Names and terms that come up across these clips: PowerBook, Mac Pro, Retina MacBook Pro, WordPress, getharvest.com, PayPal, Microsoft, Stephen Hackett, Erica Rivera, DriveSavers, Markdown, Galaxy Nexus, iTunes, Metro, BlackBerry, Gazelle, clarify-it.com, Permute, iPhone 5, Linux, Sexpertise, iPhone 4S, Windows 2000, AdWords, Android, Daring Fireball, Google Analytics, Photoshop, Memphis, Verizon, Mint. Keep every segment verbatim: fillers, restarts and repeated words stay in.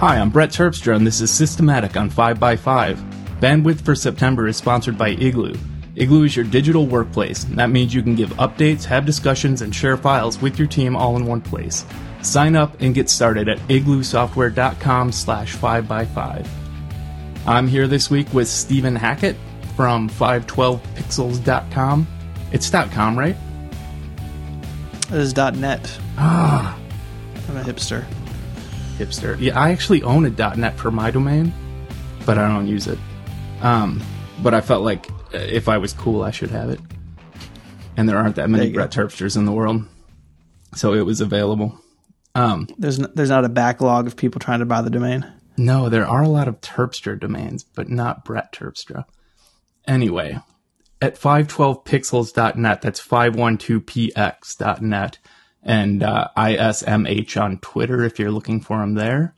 Hi, I'm Brett Terpstra, and this is Systematic on five by five. Bandwidth for September is sponsored by Igloo. Igloo is your digital workplace. That means you can give updates, have discussions, and share files with your team all in one place. Sign up and get started at igloo software dot com slash five by five. I'm here this week with Stephen Hackett from five twelve pixels dot com. It's .com, right? It is .net. Ah. I'm a hipster. Hipster. Yeah, I actually own a .net for my domain, but I don't use it. Um, but I felt like if I was cool, I should have it. And there aren't that many Brett Terpsters in the world, so it was available. Um, there's no, there's not a backlog of people trying to buy the domain. No, there are a lot of Terpstra domains, but not Brett Terpstra. Anyway, at five twelve pixels dot net, that's five twelve p x dot net, and uh, I S M H on Twitter if you're looking for him there.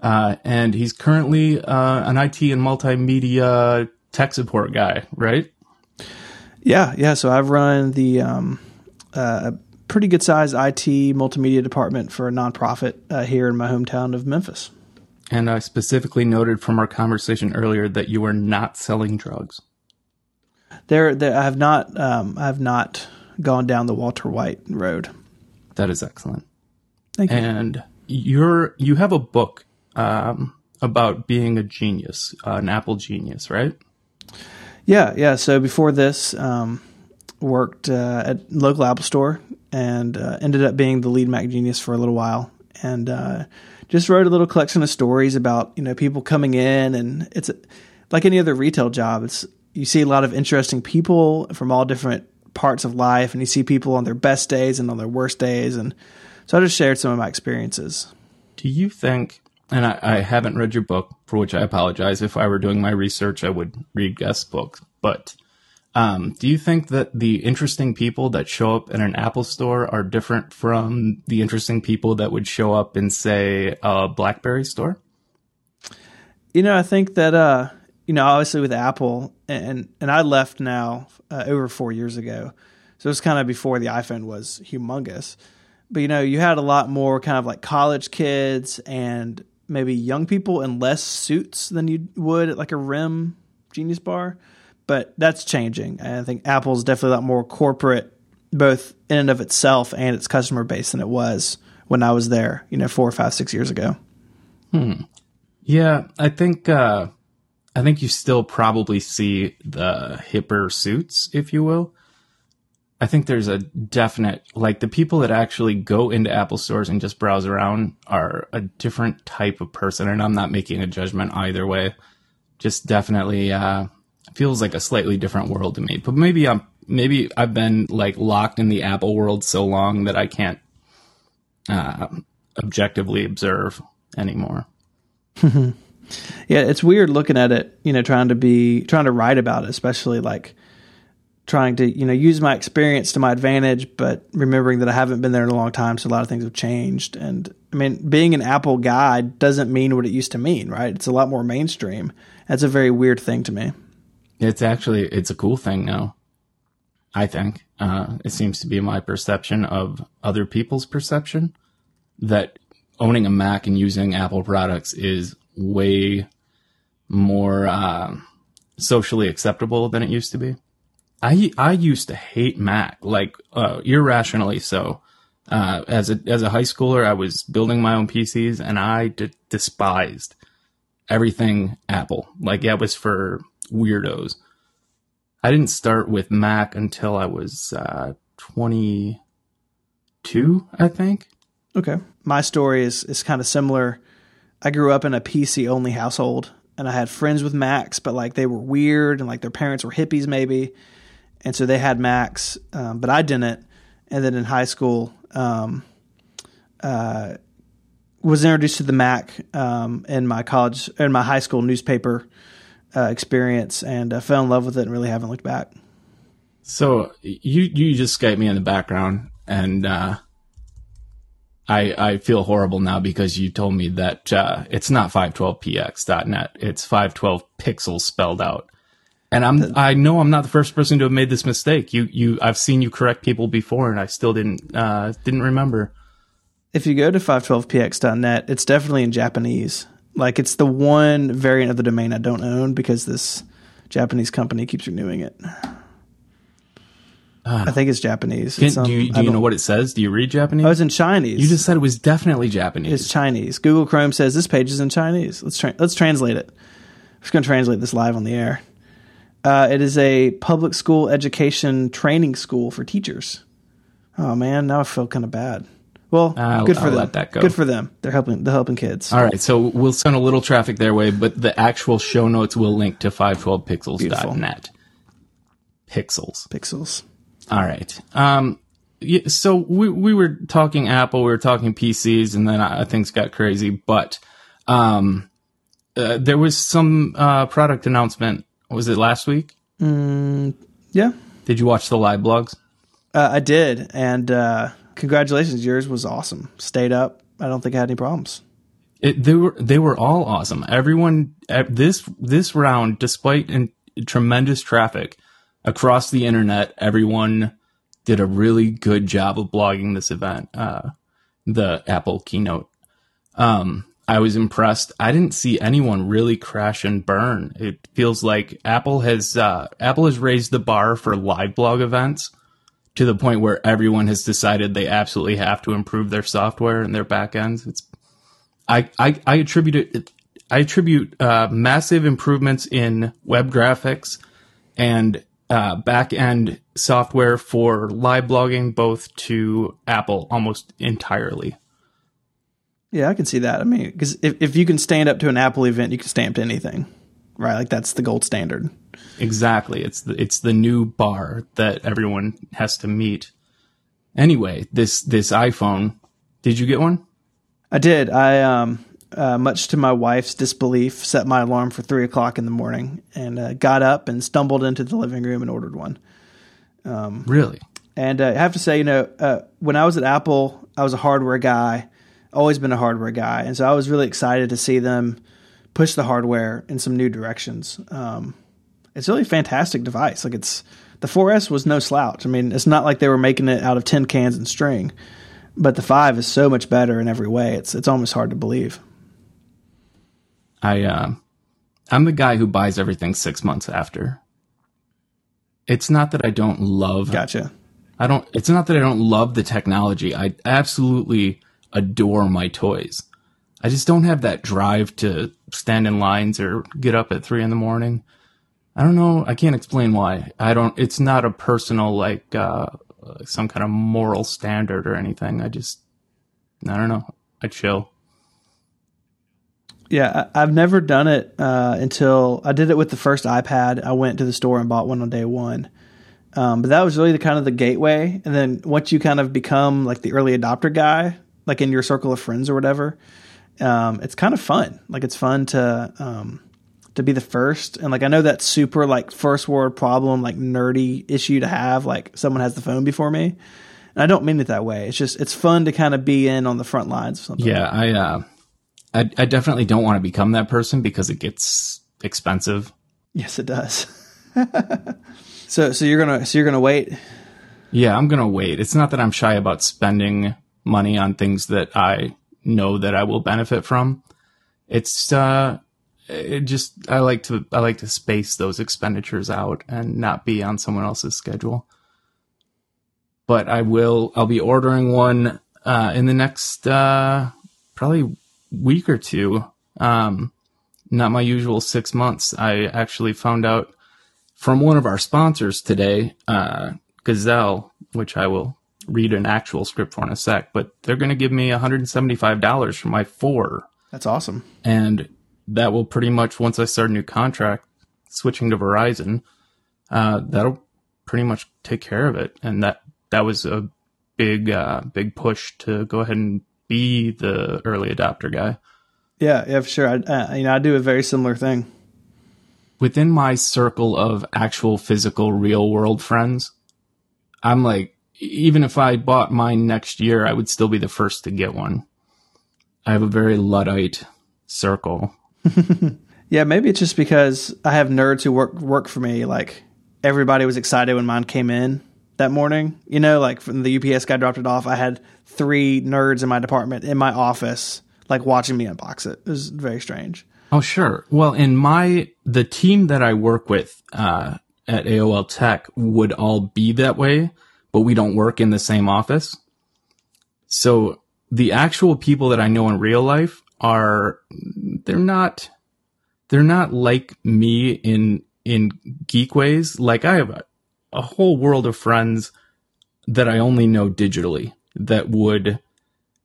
Uh, and he's currently uh, an I T and multimedia tech support guy, right? Yeah, yeah. So I've run the um, uh, pretty good size I T multimedia department for a nonprofit uh, here in my hometown of Memphis. And I specifically noted from our conversation earlier that you are not selling drugs. There, there I have not. Um, I have not gone down the Walter White road. That is excellent. Thank you. And you're you have a book um, about being a genius, uh, an Apple genius, right? Yeah, yeah. So before this, um, worked uh, at local Apple store and uh, ended up being the lead Mac genius for a little while, and uh, just wrote a little collection of stories about you know people coming in, and it's like any other retail job. It's you see a lot of interesting people from all different parts of life, and you see people on their best days and on their worst days, and so I just shared some of my experiences. Do you think, and I, I haven't read your book, for which I apologize, if I were doing my research I would read guest books, but um, do you think that the interesting people that show up in an Apple store are different from the interesting people that would show up in, say, a BlackBerry store? You know, I think that uh you know, obviously with Apple, and and I left now uh, over four years ago, so it's kind of before the iPhone was humongous. But you know, you had a lot more kind of like college kids and maybe young people in less suits than you would at like a R I M Genius Bar. But that's changing, and I think Apple's definitely a lot more corporate, both in and of itself and its customer base, than it was when I was there. You know, four or five, six years ago. Hmm. Yeah, I think. Uh... I think you still probably see the hipper suits, if you will. I think there's a definite, like the people that actually go into Apple stores and just browse around are a different type of person. And I'm not making a judgment either way. Just definitely uh, feels like a slightly different world to me. But maybe I'm, maybe I've been like locked in the Apple world so long that I can't uh, objectively observe anymore. Yeah, it's weird looking at it, you know, trying to be, trying to write about it, especially like trying to, you know, use my experience to my advantage, but remembering that I haven't been there in a long time, so a lot of things have changed. And I mean, being an Apple guy doesn't mean what it used to mean, right? It's a lot more mainstream. That's a very weird thing to me. It's actually, it's a cool thing now, I think. Uh, it seems to be my perception of other people's perception that owning a Mac and using Apple products is way more uh, socially acceptable than it used to be. I I used to hate Mac, like uh, irrationally so. Uh, as a as a high schooler, I was building my own P Cs, and I d- despised everything Apple. Like, yeah, it was for weirdos. I didn't start with Mac until I was uh, twenty-two, I think. Okay. My story is, is kind of similar. I grew up in a P C-only household, and I had friends with Macs, but, like, they were weird, and, like, their parents were hippies maybe, and so they had Macs, um, but I didn't. And then in high school, um, uh, was introduced to the Mac um, in my college – in my high school newspaper uh, experience, and I fell in love with it and really haven't looked back. So you, you just Skyped me in the background, and uh... – I, I feel horrible now because you told me that uh, it's not five twelve p x dot net. It's five twelve pixels spelled out. And I'm I know I'm not the first person to have made this mistake. You you I've seen you correct people before, and I still didn't uh, didn't remember. if you go to five twelve p x dot net, it's definitely in Japanese. Like, it's the one variant of the domain I don't own because this Japanese company keeps renewing it. Uh, I think it's Japanese. Can, it's, um, do you, do you know what it says? Do you read Japanese? Oh, it's in Chinese. You just said it was definitely Japanese. It's Chinese. Google Chrome says this page is in Chinese. Let's tra- let's translate it. I'm just going to translate this live on the air. Uh, it is a public school education training school for teachers. Oh, man, now I feel kind of bad. Well, I'll, good for I'll them. Let that go. Good for them. They're helping. They're helping kids. All right, so we'll send a little traffic their way, but the actual show notes will link to five twelve pixels dot net. Pixels. Pixels. All right. Um, so we we were talking Apple, we were talking P Cs, and then I, things got crazy. But um, uh, there was some uh, product announcement. Was it last week? Mm, yeah. Did you watch the live blogs? Uh, I did, and uh, congratulations. Yours was awesome. Stayed up. I don't think I had any problems. It, they were they were all awesome. Everyone at this this round, despite in, tremendous traffic across the internet, everyone did a really good job of blogging this event, uh, the Apple keynote. Um, I was impressed. I didn't see anyone really crash and burn. It feels like Apple has uh, Apple has raised the bar for live blog events to the point where everyone has decided they absolutely have to improve their software and their backends. It's I I, I attribute it. I attribute uh, massive improvements in web graphics and Uh, back-end software for live blogging, both to Apple almost entirely. Yeah, I can see that. I mean, because if, if you can stand up to an Apple event, you can stand up to anything, right? Like, that's the gold standard. Exactly. It's the, it's the new bar that everyone has to meet. Anyway, this this iPhone, did you get one? I did. I, um, uh, much to my wife's disbelief, set my alarm for three o'clock in the morning and uh, got up and stumbled into the living room and ordered one. Um, really? And uh, I have to say, you know, uh, when I was at Apple, I was a hardware guy, always been a hardware guy. And so I was really excited to see them push the hardware in some new directions. Um, it's really a fantastic device. Like, it's the four S was no slouch. I mean, it's not like they were making it out of tin cans and string, but the five is so much better in every way. It's, it's almost hard to believe. I, uh, I'm the guy who buys everything six months after. It's not that I don't love. Gotcha. I don't. It's not that I don't love the technology. I absolutely adore my toys. I just don't have that drive to stand in lines or get up at three in the morning. I don't know. I can't explain why. I don't. It's not a personal, like, uh, some kind of moral standard or anything. I just. I don't know. I chill. Yeah, I've never done it uh, until I did it with the first iPad. I went to the store and bought one on day one. Um, but that was really the kind of the gateway. And then once you kind of become like the early adopter guy, like in your circle of friends or whatever, um, it's kind of fun. Like, it's fun to um, to be the first. And like, I know that's super like first world problem, like nerdy issue to have, like someone has the phone before me. And I don't mean it that way. It's just, it's fun to kind of be in on the front lines of something. Yeah, like I... Uh... I, I definitely don't want to become that person because it gets expensive. Yes, it does. so, so you're gonna, so you're gonna wait. Yeah, I'm gonna wait. It's not that I'm shy about spending money on things that I know that I will benefit from. It's, uh, it just I like to I like to space those expenditures out and not be on someone else's schedule. But I will. I'll be ordering one uh, in the next uh, probably. week or two, um, not my usual six months. I actually found out from one of our sponsors today, uh, Gazelle, which I will read an actual script for in a sec, but they're going to give me one hundred seventy-five dollars for my four. That's awesome. And that will pretty much, once I start a new contract, switching to Verizon, uh, that'll pretty much take care of it. And that, that was a big, uh, big push to go ahead and be the early adopter guy. Yeah, yeah, for sure. I, uh, you know, I do a very similar thing. Within my circle of actual physical real world friends, I'm like, even if I bought mine next year, I would still be the first to get one. I have a very Luddite circle. Yeah, maybe it's just because I have nerds who work work for me. Like, everybody was excited when mine came in. that morning. You know, like when the U P S guy dropped it off, I had three nerds in my department in my office, like watching me unbox it. It was very strange. Oh, sure. Well, in my, the team that I work with uh, at A O L Tech would all be that way, but we don't work in the same office. So the actual people that I know in real life are, they're not, they're not like me in, in geek ways. Like I have a, a whole world of friends that I only know digitally that would,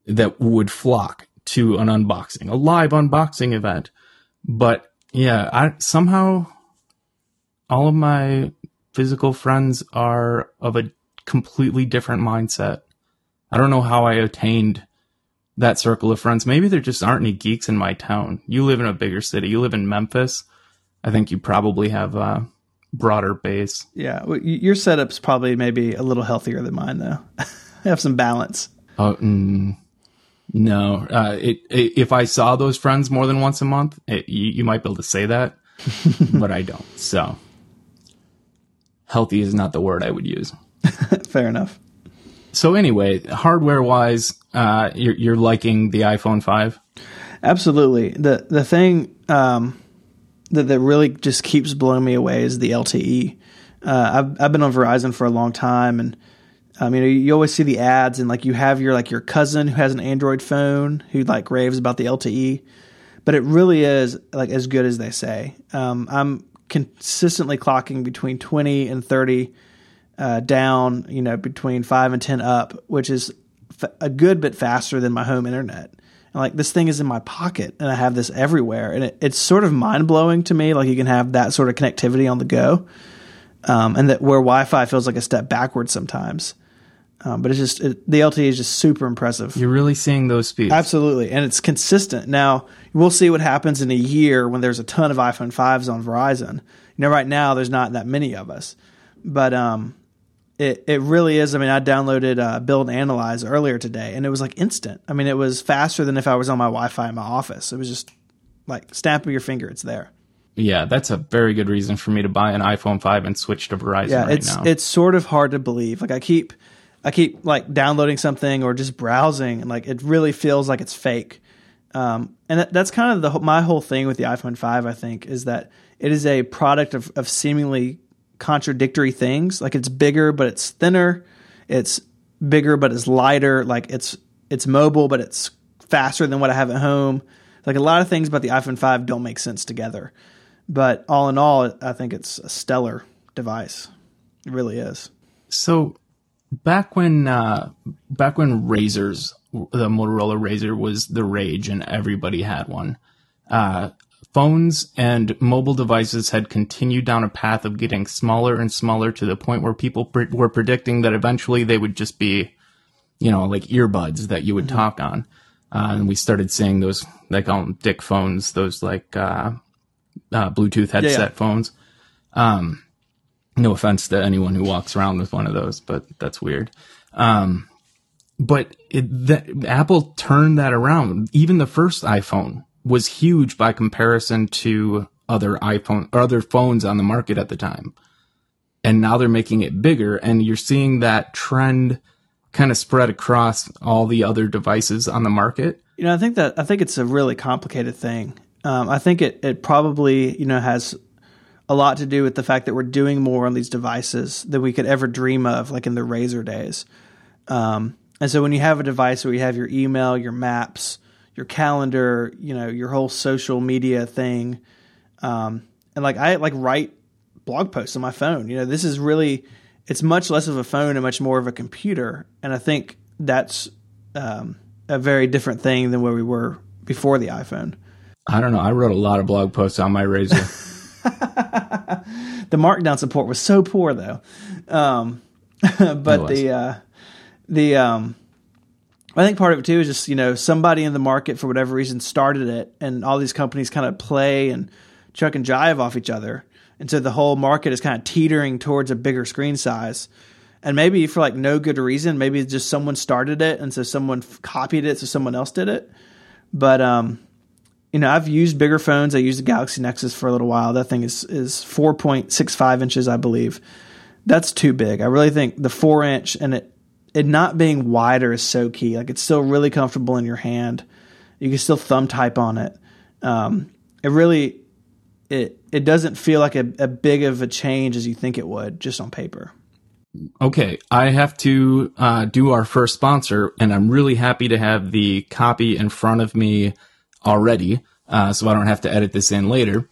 that would flock to an unboxing, a live unboxing event. But yeah, I somehow all of my physical friends are of a completely different mindset. I don't know how I attained that circle of friends. Maybe there just aren't any geeks in my town. You live in a bigger city. You live in Memphis. I think you probably have a broader base. Yeah. Well, your setup's probably maybe a little healthier than mine, though. I have some balance. Oh, mm, no. Uh, it, it, if I saw those friends more than once a month, it, you, you might be able to say that, but I don't. So healthy is not the word I would use. Fair enough. So anyway, hardware-wise, uh, you're, you're liking the iPhone five? Absolutely. The the thing um, that, that really just keeps blowing me away is the L T E. Uh, I've I've been on Verizon for a long time, and um, you know, you always see the ads, and like you have your like your cousin who has an Android phone who like raves about the L T E, but it really is like as good as they say. Um, I'm consistently clocking between twenty and thirty. Uh, down, you know, between five and ten up, which is f- a good bit faster than my home internet. And like this thing is in my pocket, and I have this everywhere, and it, it's sort of mind blowing to me. Like you can have that sort of connectivity on the go, um, and that where Wi-Fi feels like a step backwards sometimes. Um, but it's just it, the L T E is just super impressive. You're really seeing those speeds, absolutely, and it's consistent. Now we'll see what happens in a year when there's a ton of iPhone fives on Verizon. You know, right now there's not that many of us, but um. It it really is. I mean, I downloaded uh, Build and Analyze earlier today, and it was like instant. I mean, it was faster than if I was on my Wi-Fi in my office. It was just like snap of your finger, it's there. Yeah, that's a very good reason for me to buy an iPhone five and switch to Verizon yeah, right it's, now. It's sort of hard to believe. Like I keep, I keep like downloading something or just browsing, and like it really feels like it's fake. Um, and that, that's kind of the my whole thing with the iPhone five. I think is that it is a product of of seemingly contradictory things. Like it's bigger but it's thinner, it's bigger but it's lighter, like it's it's mobile but it's faster than what I have at home. Like a lot of things about the iPhone five don't make sense together, but all in all I think it's a stellar device. It really is. So back when uh back when RAZRs, the Motorola RAZR was the rage and everybody had one, uh phones and mobile devices had continued down a path of getting smaller and smaller to the point where people pre- were predicting that eventually they would just be, you know, like earbuds that you would mm-hmm. talk on. Uh, and we started seeing those, they call them dick phones, those like uh, uh, Bluetooth headset yeah, yeah. phones. Um, no offense to anyone who walks around with one of those, but that's weird. Um, but it, the, Apple turned that around. Even the first iPhone was huge by comparison to other iPhone or other phones on the market at the time. And now they're making it bigger, and you're seeing that trend kind of spread across all the other devices on the market. You know, I think that, I think it's a really complicated thing. Um, I think it, it probably, you know, has a lot to do with the fact that we're doing more on these devices than we could ever dream of, like in the RAZR days. Um, and so when you have a device where you have your email, your maps, your calendar, you know, your whole social media thing. Um, and like, I like write blog posts on my phone, you know, this is really, it's much less of a phone and much more of a computer. And I think that's, um, a very different thing than where we were before the iPhone. I don't know. I wrote a lot of blog posts on my RAZR. The Markdown support was so poor though. Um, but the, uh, the, um, I think part of it too is just, you know, somebody in the market for whatever reason started it, and all these companies kind of play and chuck and jive off each other. And so the whole market is kind of teetering towards a bigger screen size. And maybe for like no good reason, maybe it's just someone started it, and so someone f- copied it, so someone else did it. But, um, you know, I've used bigger phones. I used the Galaxy Nexus for a little while. That thing is, is four point six five inches, I believe. that's too big. I really think the four inch and it, it not being wider is so key. Like, it's still really comfortable in your hand. You can still thumb type on it. Um, it really, it it doesn't feel like a, a big of a change as you think it would just on paper. Okay, I have to uh, do our first sponsor, and I'm really happy to have the copy in front of me already, uh, so I don't have to edit this in later.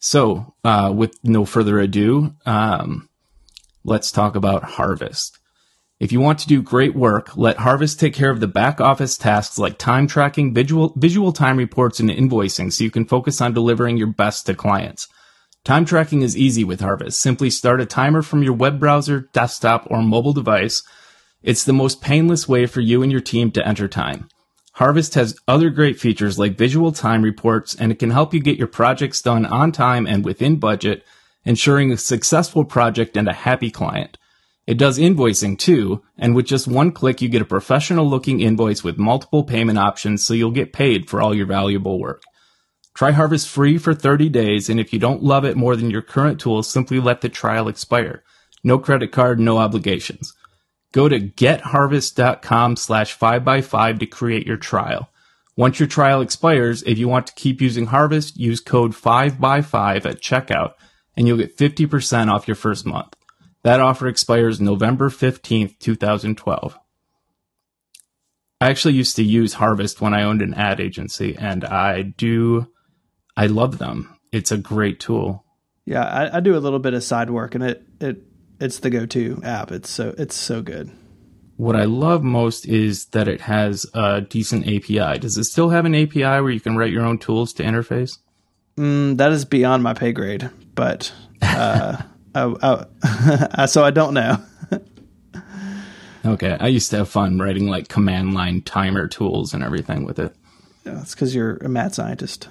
So uh, with no further ado, um, let's talk about Harvest. If you want to do great work, let Harvest take care of the back office tasks like time tracking, visual, visual time reports, and invoicing, so you can focus on delivering your best to clients. Time tracking is easy with Harvest. Simply start a timer from your web browser, desktop, or mobile device. It's the most painless way for you and your team to enter time. Harvest has other great features like visual time reports, and it can help you get your projects done on time and within budget, ensuring a successful project and a happy client. It does invoicing too, and with just one click, you get a professional-looking invoice with multiple payment options, so you'll get paid for all your valuable work. Try Harvest free for thirty days, and if you don't love it more than your current tool, simply let the trial expire. No credit card, no obligations. Go to getharvest.com slash 5x5 to create your trial. Once your trial expires, if you want to keep using Harvest, use code five by five at checkout, and you'll get fifty percent off your first month. That offer expires November fifteenth, twenty twelve. I actually used to use Harvest when I owned an ad agency, and I do... I love them. It's a great tool. Yeah, I, I do a little bit of side work, and it, it it's the go-to app. It's so it's so good. What I love most is that it has a decent A P I. Does it still have an A P I where you can write your own tools to interface? Mm, that is beyond my pay grade, but uh, I, I, so I don't know. Okay, I used to have fun writing like command line timer tools and everything with it. Yeah, it's because you're a mad scientist.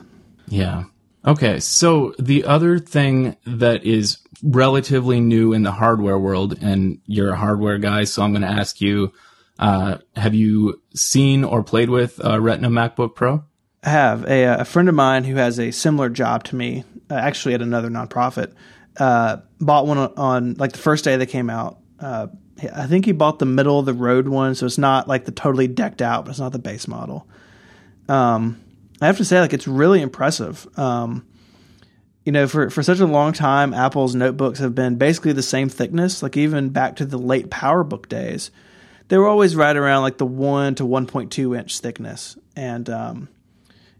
Yeah. Okay. So the other thing that is relatively new in the hardware world, and you're a hardware guy, so I'm going to ask you, uh, have you seen or played with a Retina MacBook Pro? I have. A, a friend of mine who has a similar job to me, uh, actually at another nonprofit, uh, bought one on, on like the first day they came out. Uh, I think he bought the middle of the road one. So it's not like the totally decked out, but it's not the base model. Um, I have to say, like, it's really impressive. Um, you know, for, for such a long time, Apple's notebooks have been basically the same thickness. Like, even back to the late PowerBook days, they were always right around like the one to one point two inch thickness. And um,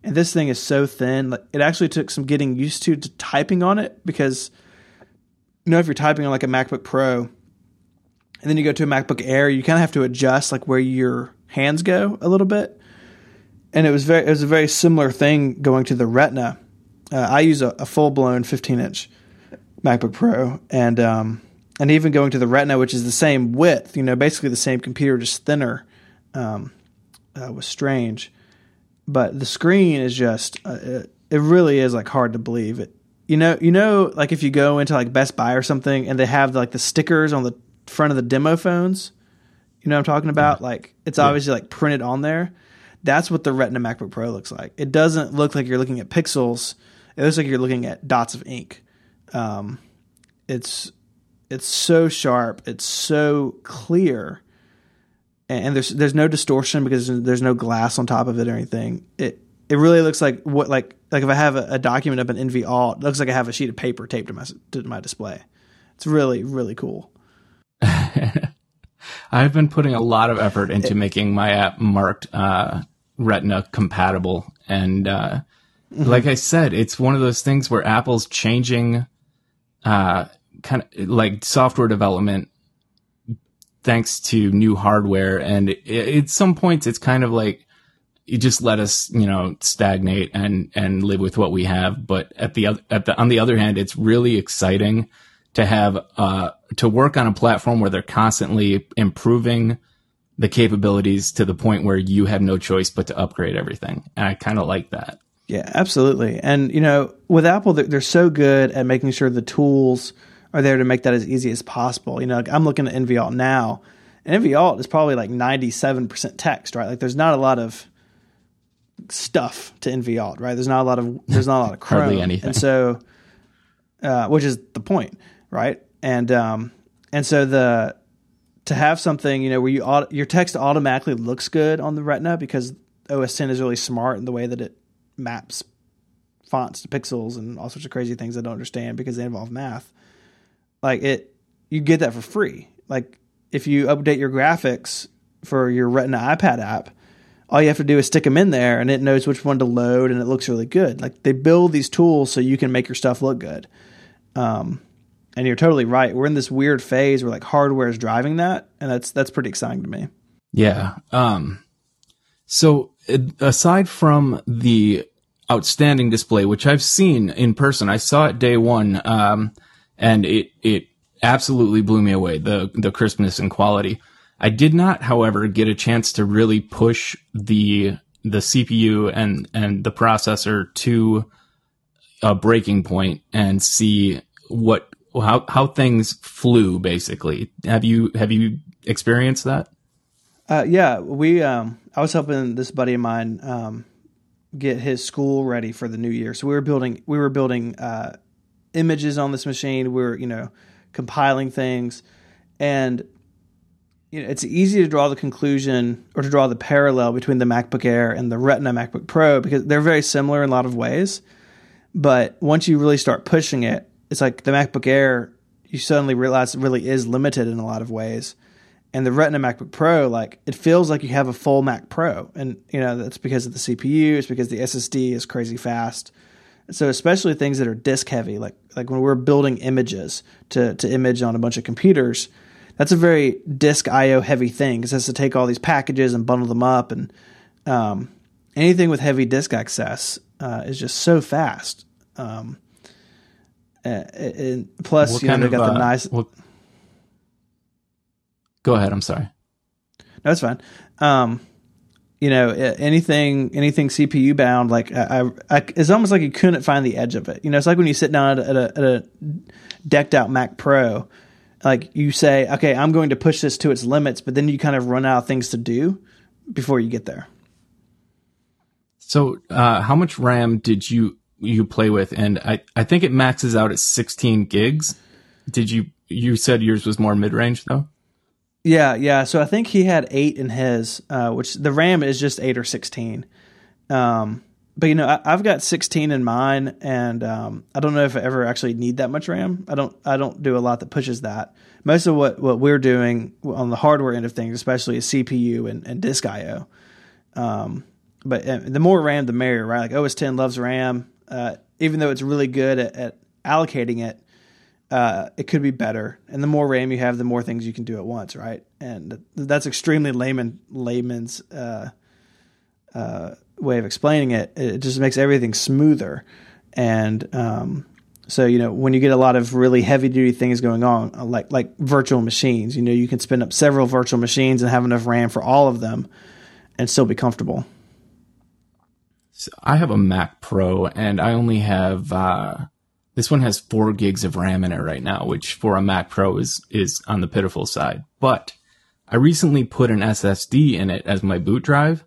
and this thing is so thin. Like, it actually took some getting used to to typing on it, because, you know, if you're typing on like a MacBook Pro and then you go to a MacBook Air, you kind of have to adjust like where your hands go a little bit. And it was very, it was a very similar thing going to the Retina. Uh, I use a, a full blown fifteen inch MacBook Pro, and um, and even going to the Retina, which is the same width, you know, basically the same computer, just thinner, um, uh, was strange. But the screen is just, uh, it, it really is like hard to believe. It, you know, you know, like if you go into like Best Buy or something, and they have like the stickers on the front of the demo phones, you know what I'm talking about? Yeah. Like, it's obviously yeah. like printed on there. That's what the Retina MacBook Pro looks like. It doesn't look like you're looking at pixels. It looks like you're looking at dots of ink. Um, it's it's so sharp. It's so clear, and, and there's there's no distortion because there's no glass on top of it or anything. It it really looks like what like like if I have a, a document up in nvALT, it looks like I have a sheet of paper taped to my to my display. It's really really cool. I've been putting a lot of effort into it, making my app marked uh, Retina compatible. And uh, mm-hmm. like I said, it's one of those things where Apple's changing uh, kind of like software development thanks to new hardware. And it, it, at some points, it's kind of like, you just let us, you know, stagnate and, and live with what we have. But at the at the on the other hand, it's really exciting to have uh, to work on a platform where they're constantly improving the capabilities to the point where you have no choice but to upgrade everything. And I kind of like that. Yeah, absolutely. And, you know, with Apple, they're, they're so good at making sure the tools are there to make that as easy as possible. You know, like I'm looking at nvALT now, and nvALT is probably like ninety-seven percent text, right? Like, there's not a lot of stuff to nvALT, right? There's not a lot of, there's not a lot of Chrome. Hardly anything. And so, uh, which is the point. Right. And um, And so the to have something, you know, where you auto, your text automatically looks good on the Retina, because O S X is really smart in the way that it maps fonts to pixels and all sorts of crazy things I don't understand because they involve math. Like it, you get that for free. Like if you update your graphics for your Retina iPad app, all you have to do is stick them in there and it knows which one to load and it looks really good. Like they build these tools so you can make your stuff look good. Um, and you're totally right. We're in this weird phase where like hardware is driving that. And that's, that's pretty exciting to me. Yeah. Um, so aside from the outstanding display, which I've seen in person, I saw it day one. Um, and it, it absolutely blew me away. The, the crispness and quality. I did not, however, get a chance to really push the, the C P U and, and the processor to a breaking point and see what, how, how things flew basically. Have you, have you experienced that? Uh, yeah, we, um, I was helping this buddy of mine, um, get his school ready for the new year. So we were building, we were building, uh, images on this machine. We were, you know, compiling things, and you know, it's easy to draw the conclusion or to draw the parallel between the MacBook Air and the Retina MacBook Pro because they're very similar in a lot of ways. But once you really start pushing it, it's like the MacBook Air, you suddenly realize it really is limited in a lot of ways. And the Retina MacBook Pro, like it feels like you have a full Mac Pro. And, you know, that's because of the C P U. It's because the S S D is crazy fast. So especially things that are disk heavy, like like when we're building images to, to image on a bunch of computers, that's a very disk I O heavy thing because it has to take all these packages and bundle them up. And um, anything with heavy disk access uh, is just so fast. Um, and, and plus, what you know, they got of, the nice... Uh, what... Go ahead. I'm sorry. No, it's fine. Um, you know, anything anything C P U bound, like I, I, I, it's almost like you couldn't find the edge of it. You know, it's like when you sit down at a, at a decked out Mac Pro. Like you say, okay, I'm going to push this to its limits, but then you kind of run out of things to do before you get there. So uh, how much RAM did you you play with? And I, I think it maxes out at sixteen gigs. Did you you said yours was more mid-range though? Yeah, yeah. So I think he had eight in his, uh, which the RAM is just eight or sixteen. Um, but, you know, I, I've got sixteen in mine, and um, I don't know if I ever actually need that much RAM. I don't I don't do a lot that pushes that. Most of what, what we're doing on the hardware end of things, especially, is C P U and, and disk I O. Um, but the more RAM, the merrier, right? Like O S X loves RAM. Uh, even though it's really good at, at allocating it, uh, it could be better. And the more RAM you have, the more things you can do at once, right? And that's extremely layman layman's uh, uh way of explaining it. It just makes everything smoother. And um, so, you know, when you get a lot of really heavy duty things going on, like, like virtual machines, you know, you can spin up several virtual machines and have enough RAM for all of them and still be comfortable. So I have a Mac Pro and I only have, uh, this one has four gigs of RAM in it right now, which for a Mac Pro is, is on the pitiful side. But I recently put an S S D in it as my boot drive,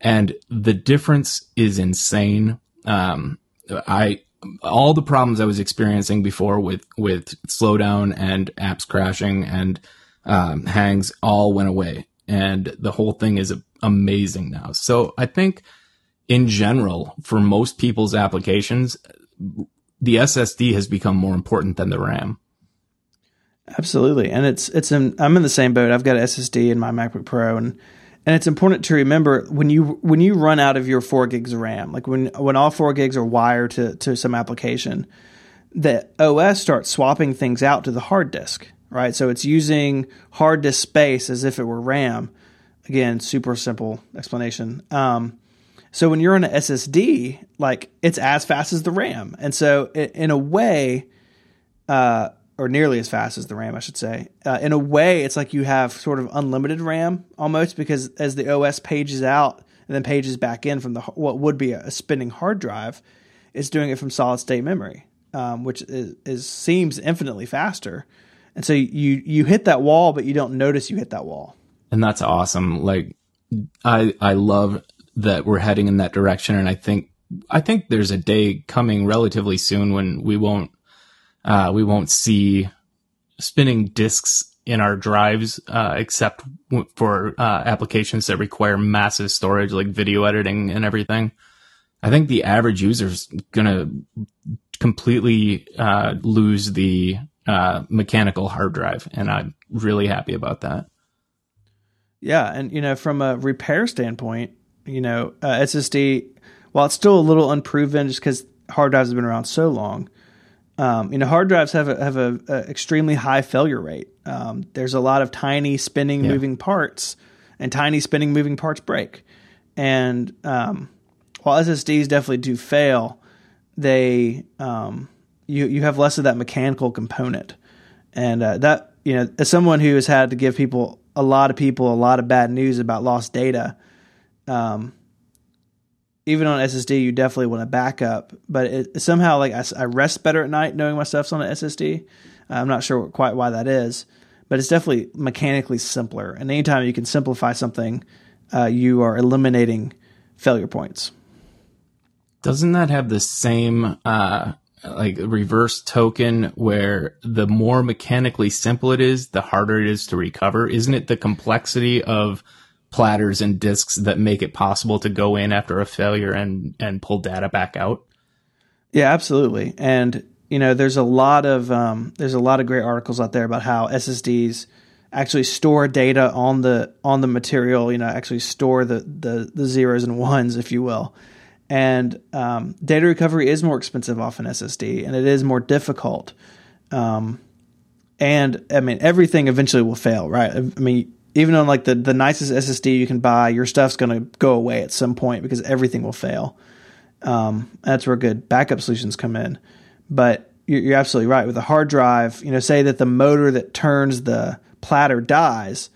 and the difference is insane. Um, I, all the problems I was experiencing before with, with slowdown and apps crashing and, um, hangs all went away. And the whole thing is amazing now. So I think in general, for most people's applications, the S S D has become more important than the RAM. Absolutely. And it's, it's in, I'm in the same boat. I've got an S S D in my MacBook Pro, and, And it's important to remember when you when you run out of your four gigs of RAM, like when, when all four gigs are wired to, to some application, the O S starts swapping things out to the hard disk, right? So it's using hard disk space as if it were RAM. Again, super simple explanation. Um, so when you're on an S S D, like it's as fast as the RAM. And so it, in a way, uh, or nearly as fast as the RAM, I should say. Uh, in a way, it's like you have sort of unlimited RAM almost, because as the O S pages out and then pages back in from the what would be a spinning hard drive, it's doing it from solid state memory, um, which is, is seems infinitely faster. And so you you hit that wall, but you don't notice you hit that wall. And that's awesome. Like I I love that we're heading in that direction, and I think I think there's a day coming relatively soon when we won't. Uh, we won't see spinning disks in our drives, uh, except w- for uh, applications that require massive storage, like video editing and everything. I think the average user's going to completely uh, lose the uh, mechanical hard drive, and I'm really happy about that. Yeah, and you know, from a repair standpoint, you know, uh, S S D, while it's still a little unproven, just because hard drives have been around so long, um, you know, hard drives have a, have a, a extremely high failure rate. Um, there's a lot of tiny spinning, yeah. moving parts, and tiny spinning, moving parts break. And um, while S S Ds definitely do fail, they um, you you have less of that mechanical component, and uh, that you know, as someone who has had to give people. a lot of people, a lot of bad news about lost data. Um, even on S S D, you definitely want to back up, but it, somehow like I, I rest better at night knowing my stuff's on an S S D. I'm not sure quite why that is, but it's definitely mechanically simpler. And anytime you can simplify something, uh, you are eliminating failure points. Doesn't that have the same, uh, like reverse token where the more mechanically simple it is, the harder it is to recover? Isn't it the complexity of platters and disks that make it possible to go in after a failure and, and pull data back out? Yeah, absolutely. And you know, there's a lot of, um, there's a lot of great articles out there about how S S Ds actually store data on the, on the material, you know, actually store the, the, the zeros and ones, if you will. And um, data recovery is more expensive off an S S D, and it is more difficult. Um, and I mean, everything eventually will fail, right? I mean, even on like the, the nicest S S D you can buy, your stuff's going to go away at some point because everything will fail. Um, that's where good backup solutions come in. But you're, you're absolutely right. With a hard drive, you know, say that the motor that turns the platter dies,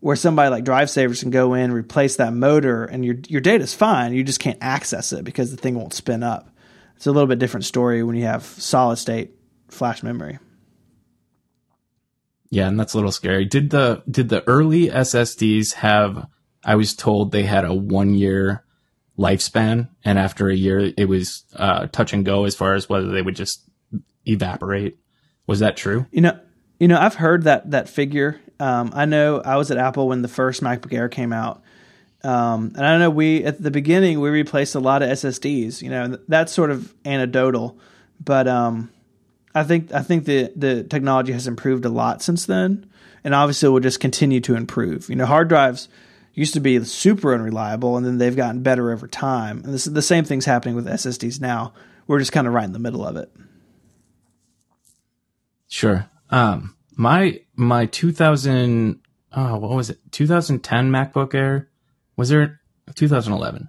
where somebody like DriveSavers can go in, replace that motor, and your your data's fine. You just can't access it because the thing won't spin up. It's a little bit different story when you have solid-state flash memory. Yeah, and that's a little scary. Did the did the early S S Ds have, I was told they had a one-year lifespan, and after a year it was uh, touch and go as far as whether they would just evaporate. Was that true? You know, you know I've heard that that figure. Um, I know I was at Apple when the first MacBook Air came out. Um, and I know we, at the beginning, we replaced a lot of S S Ds, you know, that's sort of anecdotal, but, um, I think, I think the, the technology has improved a lot since then. And obviously it will just continue to improve. You know, hard drives used to be super unreliable, and then they've gotten better over time. And this is the same thing's happening with S S Ds now. We're just kind of right in the middle of it. Sure. Um, My, my two thousand, oh, what was it? twenty ten MacBook Air? Was there twenty eleven?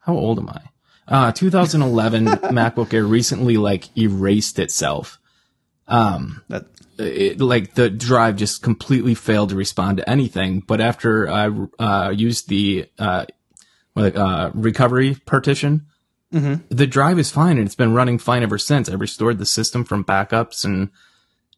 How old am I? Uh, twenty eleven MacBook Air recently like erased itself. Um, that, it, like the drive just completely failed to respond to anything. But after I, uh, used the, uh, like, uh, recovery partition, mm-hmm. the drive is fine, and it's been running fine ever since. I restored the system from backups, and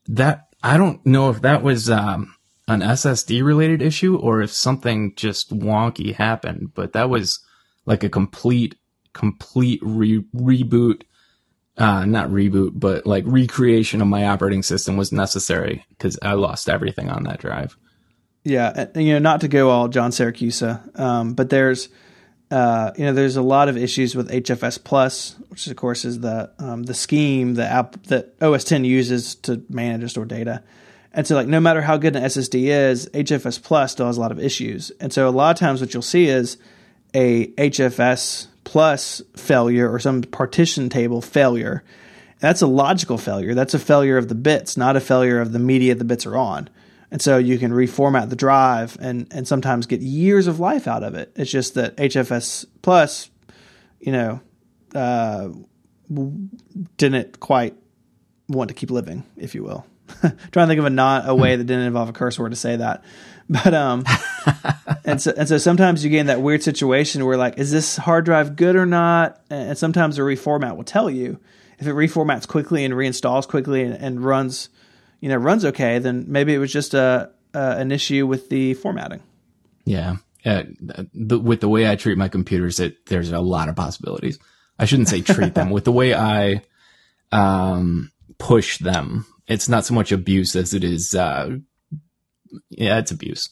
that I don't know if that was um, an S S D related issue or if something just wonky happened, but that was like a complete, complete re- reboot, uh, not reboot, but like recreation of my operating system was necessary because I lost everything on that drive. Yeah. And, you know, not to go all John Siracusa, um, but there's, uh, you know, there's a lot of issues with H F S plus, which of course is the um, the scheme the app that O S X uses to manage or store data. And so, like, no matter how good an S S D is, H F S plus still has a lot of issues. And so, a lot of times, what you'll see is a H F S plus failure or some partition table failure. That's a logical failure. That's a failure of the bits, not a failure of the media the bits are on. And so you can reformat the drive and, and sometimes get years of life out of it. It's just that H F S plus, you know, uh, didn't quite want to keep living, if you will. Trying to think of a not a way that didn't involve a curse word to say that. But um, and so and so sometimes you get in that weird situation where like, is this hard drive good or not? And sometimes a reformat will tell you. If it reformats quickly and reinstalls quickly and, and runs. you know, runs okay, then maybe it was just a, uh, an issue with the formatting. Yeah. Uh, the, with the way I treat my computers, it, there's a lot of possibilities. I shouldn't say treat them. With the way I um, push them, it's not so much abuse as it is, uh, yeah, it's abuse.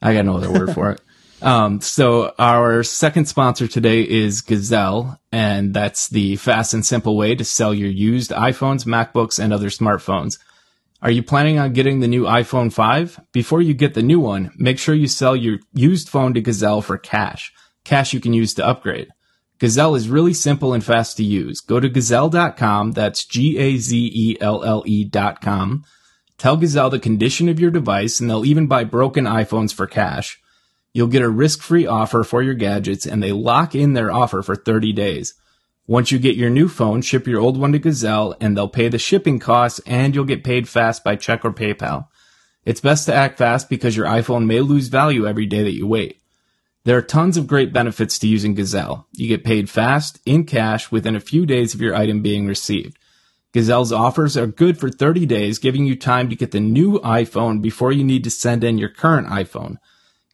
I got no other word for it. Um, so our second sponsor today is Gazelle, and that's the fast and simple way to sell your used iPhones, MacBooks, and other smartphones. Are you planning on getting the new iPhone five? Before you get the new one, make sure you sell your used phone to Gazelle for cash. Cash you can use to upgrade. Gazelle is really simple and fast to use. Go to gazelle dot com, that's G A Z E L L E dot com. Tell Gazelle the condition of your device, and they'll even buy broken iPhones for cash. You'll get a risk-free offer for your gadgets, and they lock in their offer for thirty days. Once you get your new phone, ship your old one to Gazelle, and they'll pay the shipping costs, and you'll get paid fast by check or PayPal. It's best to act fast because your iPhone may lose value every day that you wait. There are tons of great benefits to using Gazelle. You get paid fast, in cash, within a few days of your item being received. Gazelle's offers are good for thirty days, giving you time to get the new iPhone before you need to send in your current iPhone.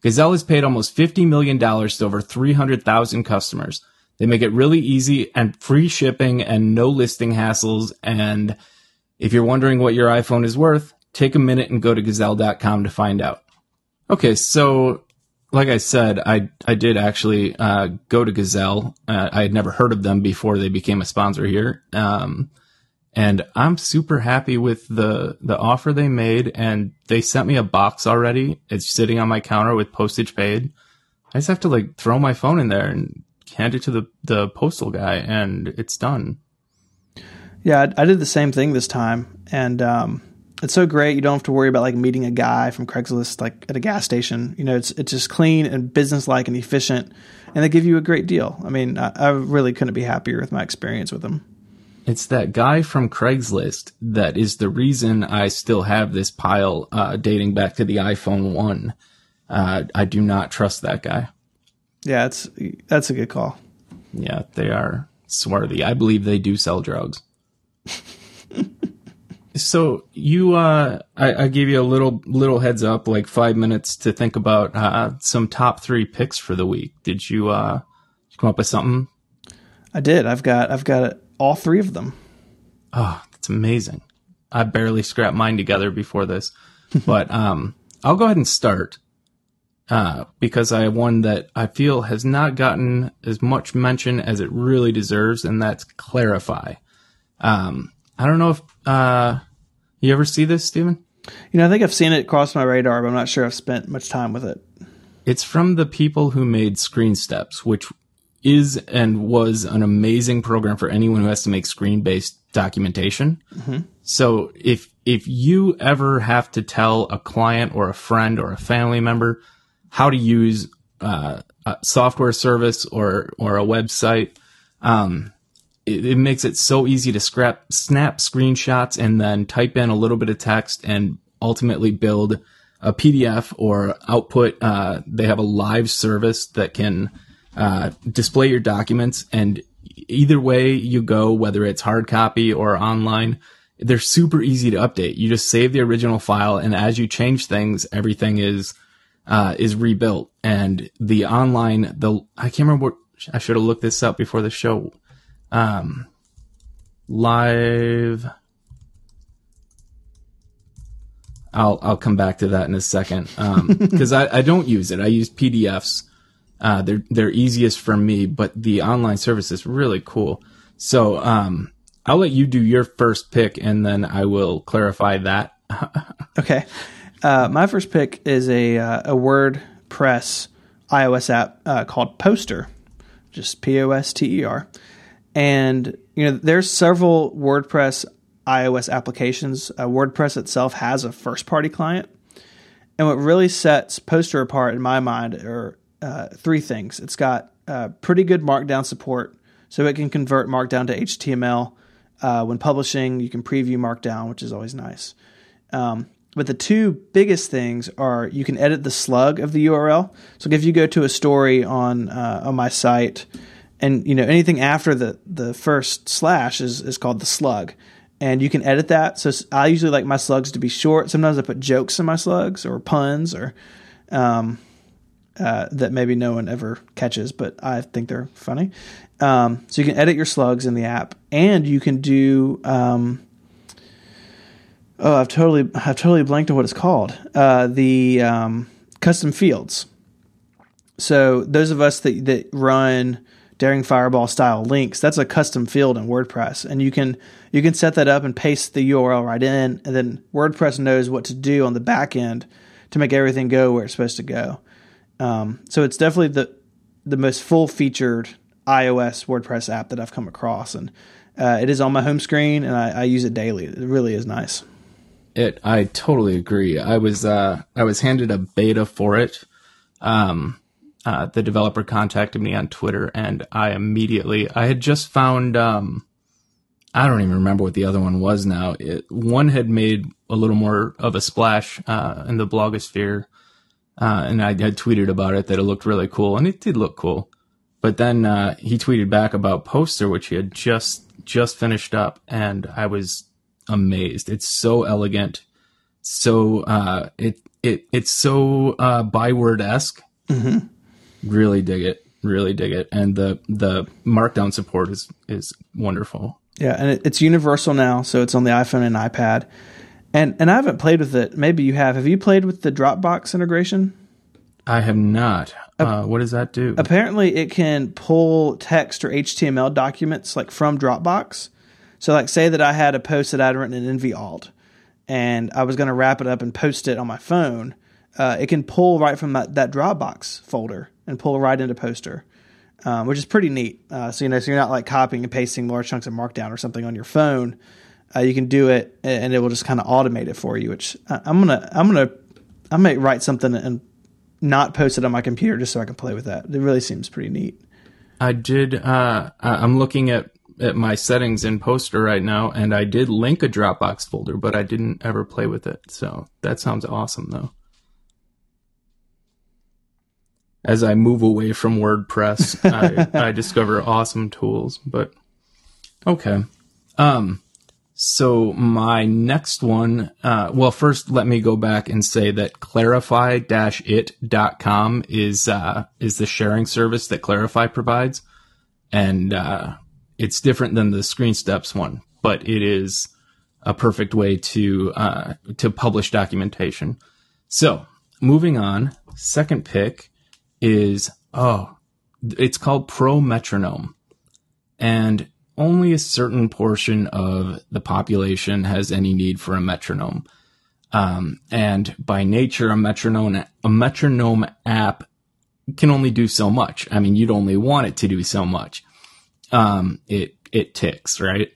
Gazelle has paid almost fifty million dollars to over three hundred thousand customers. They make it really easy and free shipping and no listing hassles. And if you're wondering what your iPhone is worth, take a minute and go to gazelle dot com to find out. Okay, so like I said, I, I did actually uh, go to Gazelle. Uh, I had never heard of them before they became a sponsor here. Um, and I'm super happy with the, the offer they made, and they sent me a box already. It's sitting on my counter with postage paid. I just have to like throw my phone in there and hand it to the, the postal guy, and it's done. Yeah, I, I did the same thing this time, and um, it's so great. You don't have to worry about like meeting a guy from Craigslist like at a gas station. You know, it's it's just clean and businesslike and efficient, and they give you a great deal. I mean, I, I really couldn't be happier with my experience with them. It's that guy from Craigslist that is the reason I still have this pile uh, dating back to the iPhone one. Uh, I do not trust that guy. Yeah, it's, that's a good call. Yeah, they are swarthy. I believe they do sell drugs. So you, uh, I, I gave you a little little heads up, like five minutes to think about uh, some top three picks for the week. Did you, uh, did you come up with something? I did. I've got I've got a, all three of them. Oh, that's amazing. I barely scrapped mine together before this. But um, I'll go ahead and start uh, because I have one that I feel has not gotten as much mention as it really deserves, and that's Clarify. Um, I don't know if uh, you ever see this, Stephen? You know, I think I've seen it cross my radar, but I'm not sure I've spent much time with it. It's from the people who made ScreenSteps, which is and was an amazing program for anyone who has to make screen-based documentation. Mm-hmm. So if if you ever have to tell a client or a friend or a family member how to use uh, a software service or or a website, um, it, it makes it so easy to scrap, snap screenshots and then type in a little bit of text and ultimately build a P D F or output. Uh, they have a live service that can Uh, display your documents, and either way you go, whether it's hard copy or online, they're super easy to update. You just save the original file, and as you change things, everything is uh, is rebuilt. And the online, the I can't remember. What, I should have looked this up before the show. Um, live. I'll I'll come back to that in a second because um, I I don't use it. I use P D Fs. Uh, they're, they're easiest for me, but the online service is really cool. So, um, I'll let you do your first pick and then I will clarify that. Okay. Uh, my first pick is a, uh, a WordPress iOS app, uh, called Poster, just P O S T E R. And, you know, there's several WordPress iOS applications. Uh, WordPress itself has a first party client. And what really sets Poster apart in my mind are Uh, three things. It's got uh, pretty good Markdown support, so it can convert Markdown to H T M L. Uh, when publishing, you can preview Markdown, which is always nice. Um, but the two biggest things are you can edit the slug of the U R L. So if you go to a story on uh, on my site, and you know anything after the, the first slash is, is called the slug, and you can edit that. So I usually like my slugs to be short. Sometimes I put jokes in my slugs or puns or... Um, Uh, that maybe no one ever catches, but I think they're funny. Um, so you can edit your slugs in the app, and you can do um, oh, I've totally, I've totally blanked on what it's called. Uh, the um, custom fields. So those of us that that run Daring Fireball style links, that's a custom field in WordPress, and you can you can set that up and paste the U R L right in, and then WordPress knows what to do on the back end to make everything go where it's supposed to go. Um, so it's definitely the the most full featured iOS WordPress app that I've come across, and uh, it is on my home screen, and I, I use it daily. It really is nice. It, I totally agree. I was uh, I was handed a beta for it. Um, Uh, the developer contacted me on Twitter, and I immediately, I had just found, um, I don't even remember what the other one was now. It, one had made a little more of a splash uh, in the blogosphere, uh, and I had tweeted about it that it looked really cool, and it did look cool. But then uh, he tweeted back about Poster, which he had just just finished up, and I was amazed. It's so elegant, so uh, it it it's so uh, Byword-esque. Mm-hmm. Really dig it, really dig it, and the the Markdown support is is wonderful. Yeah, and it, it's universal now, so it's on the iPhone and iPad. And and I haven't played with it. Maybe you have. Have you played with the Dropbox integration? I have not. Uh, what does that do? Apparently, it can pull text or H T M L documents like from Dropbox. So, like, say that I had a post that I'd written in nvALT, and I was going to wrap it up and post it on my phone. Uh, it can pull right from that, that Dropbox folder and pull right into Poster, um, which is pretty neat. Uh, so, you know, so you're not like copying and pasting large chunks of Markdown or something on your phone. Uh, you can do it, and it will just kind of automate it for you. Which I, I'm gonna, I'm gonna, I might write something and not post it on my computer just so I can play with that. It really seems pretty neat. I did. Uh, I'm looking at at my settings in Poster right now, and I did link a Dropbox folder, but I didn't ever play with it. So that sounds awesome, though. As I move away from WordPress, I, I discover awesome tools. But okay, um, so my next one. Uh, well, first, let me go back and say that clarify dash it dot com is uh, is the sharing service that Clarify provides, and uh, it's different than the ScreenSteps one, but it is a perfect way to uh, to publish documentation. So moving on, second pick. Is, oh, it's called Pro Metronome. And only a certain portion of the population has any need for a metronome. Um, and by nature, a metronome, a metronome app can only do so much. I mean, you'd only want it to do so much. Um, it, it ticks, right?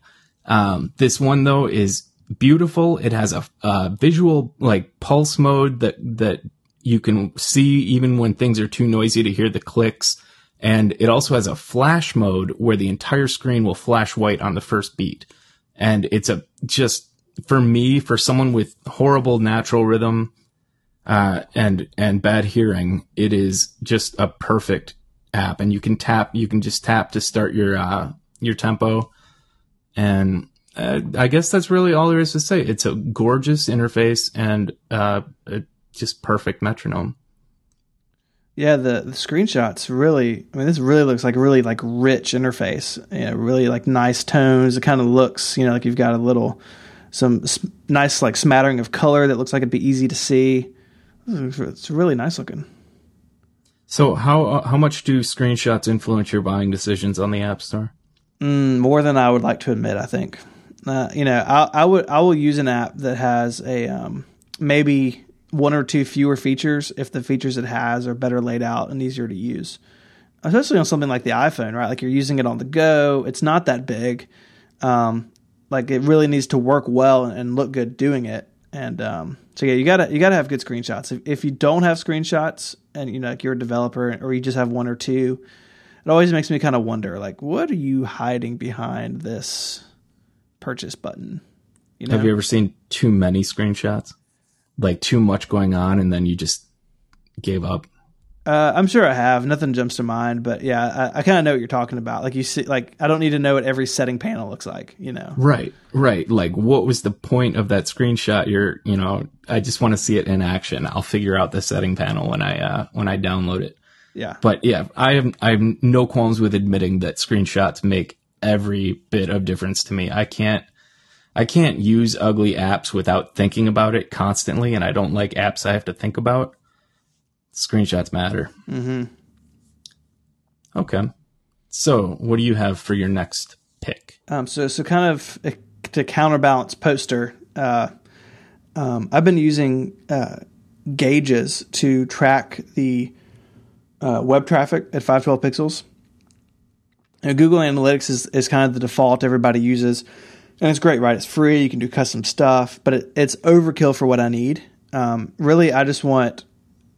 Um, this one, though, is beautiful. It has a, a visual, like, pulse mode that, that, you can see even when things are too noisy to hear the clicks. And it also has a flash mode where the entire screen will flash white on the first beat. And it's a just for me, for someone with horrible natural rhythm, uh, and, and bad hearing, it is just a perfect app. And you can tap, you can just tap to start your, uh, your tempo. And uh, I guess that's really all there is to say. It's a gorgeous interface, and, uh, it, just perfect metronome. Yeah, the, the screenshots really, I mean, this really looks like a really like rich interface, you know, really like nice tones. It kind of looks, you know, like you've got a little, some sm- nice like smattering of color that looks like it'd be easy to see. It's really nice looking. So how, uh, how much do screenshots influence your buying decisions on the App Store? Mm, more than I would like to admit, I think. Uh, you know, I, I would, I will use an app that has a, um, maybe one or two fewer features if the features it has are better laid out and easier to use, especially on something like the iPhone, right? Like you're using it on the go. It's not that big. Um, like it really needs to work well and look good doing it. And, um, so yeah, you gotta, you gotta have good screenshots. If, if you don't have screenshots and you know, like you're a developer or you just have one or two, it always makes me kind of wonder, like, what are you hiding behind this purchase button? You know? Have you ever seen too many screenshots? Like too much going on, and then you just gave up. Uh, I'm sure I have. Nothing jumps to mind, but yeah, I, I kind of know what you're talking about. Like you see, like I don't need to know what every setting panel looks like, you know? Right, right. Like what was the point of that screenshot? You're, you know, I just want to see it in action. I'll figure out the setting panel when I uh, when I download it. Yeah. But yeah, I have I have no qualms with admitting that screenshots make every bit of difference to me. I can't. I can't use ugly apps without thinking about it constantly, and I don't like apps I have to think about. Screenshots matter. Mm-hmm. Okay. So what do you have for your next pick? Um, so, so kind of to counterbalance Poster, uh, um, I've been using uh, Gauges to track the uh, web traffic at five twelve pixels. Now, Google Analytics is, is kind of the default everybody uses. And it's great, right? It's free. You can do custom stuff, but it, it's overkill for what I need. Um, really, I just want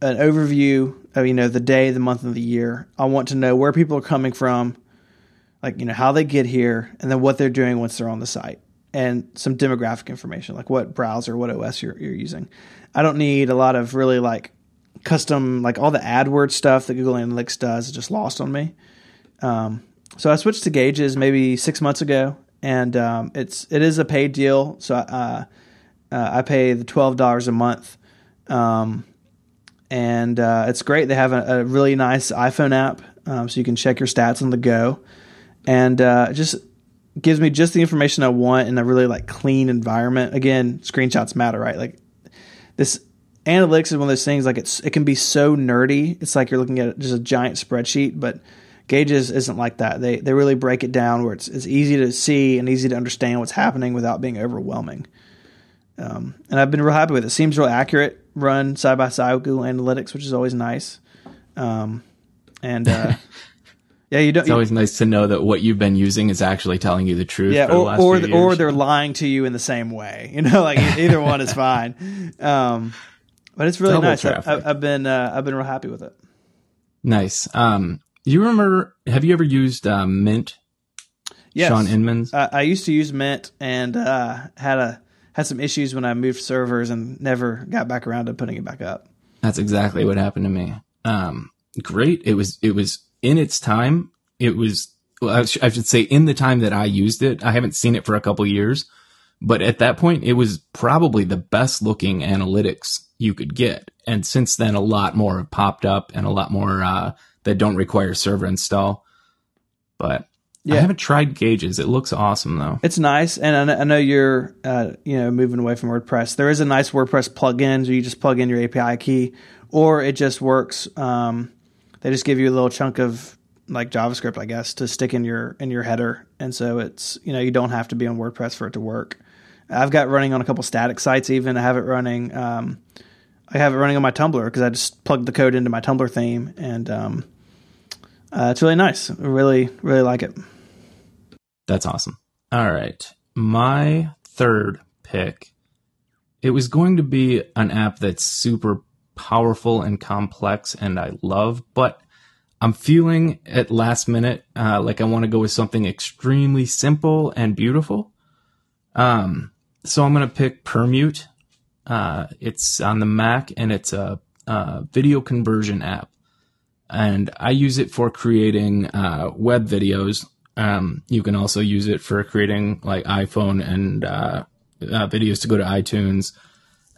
an overview of, you know, the day, the month, and the year. I want to know where people are coming from, like, you know, how they get here, and then what they're doing once they're on the site, and some demographic information, like what browser, what O S you're, you're using. I don't need a lot of really like custom, like all the AdWords stuff that Google Analytics does is just lost on me. Um, so I switched to Gauges maybe six months ago. And um, it's it is a paid deal, so uh, uh, I pay the twelve dollars a month, um, and uh, it's great. They have a, a really nice iPhone app, um, so you can check your stats on the go, and uh, it just gives me just the information I want in a really like clean environment. Again, screenshots matter, right? Like this analytics is one of those things. Like it's it can be so nerdy. It's like you're looking at just a giant spreadsheet, but Gauges isn't like that. They they really break it down where it's it's easy to see and easy to understand what's happening without being overwhelming. Um, and I've been real happy with it. It seems real accurate, run side by side with Google Analytics, which is always nice. Um, and uh, yeah, you don't. It's you, always nice to know that what you've been using is actually telling you the truth. Yeah, for or the last or, few the, years. Or they're lying to you in the same way. You know, like either one is fine. Um, but it's really Double nice. I, I, I've been uh, I've been real happy with it. Nice. Um, You remember, have you ever used uh, Mint? Yes. Sean Inman's? I, I used to use Mint and uh, had a had some issues when I moved servers and never got back around to putting it back up. That's exactly what happened to me. Um, great. It was it was in its time. It was, well, I, sh- I should say in the time that I used it. I haven't seen it for a couple years. But at that point, it was probably the best looking analytics you could get. And since then, a lot more have popped up and a lot more... Uh, that don't require server install. But yeah. I haven't tried Gauges. It looks awesome, though. It's nice. And I know you're uh, you know, moving away from WordPress. There is a nice WordPress plugin. So you just plug in your A P I key, or it just works. Um, they just give you a little chunk of like JavaScript, I guess, to stick in your in your header. And so it's, you know, you don't have to be on WordPress for it to work. I've got running on a couple static sites even. I have it running. Um, I have it running on my Tumblr because I just plugged the code into my Tumblr theme, and um, uh, it's really nice. I really, really like it. That's awesome. All right. My third pick, it was going to be an app that's super powerful and complex and I love, but I'm feeling at last minute uh, like I want to go with something extremely simple and beautiful. Um, so I'm going to pick Permute. Uh, it's on the Mac and it's a, a video conversion app. And I use it for creating uh, web videos. Um, you can also use it for creating like iPhone and uh, uh, videos to go to iTunes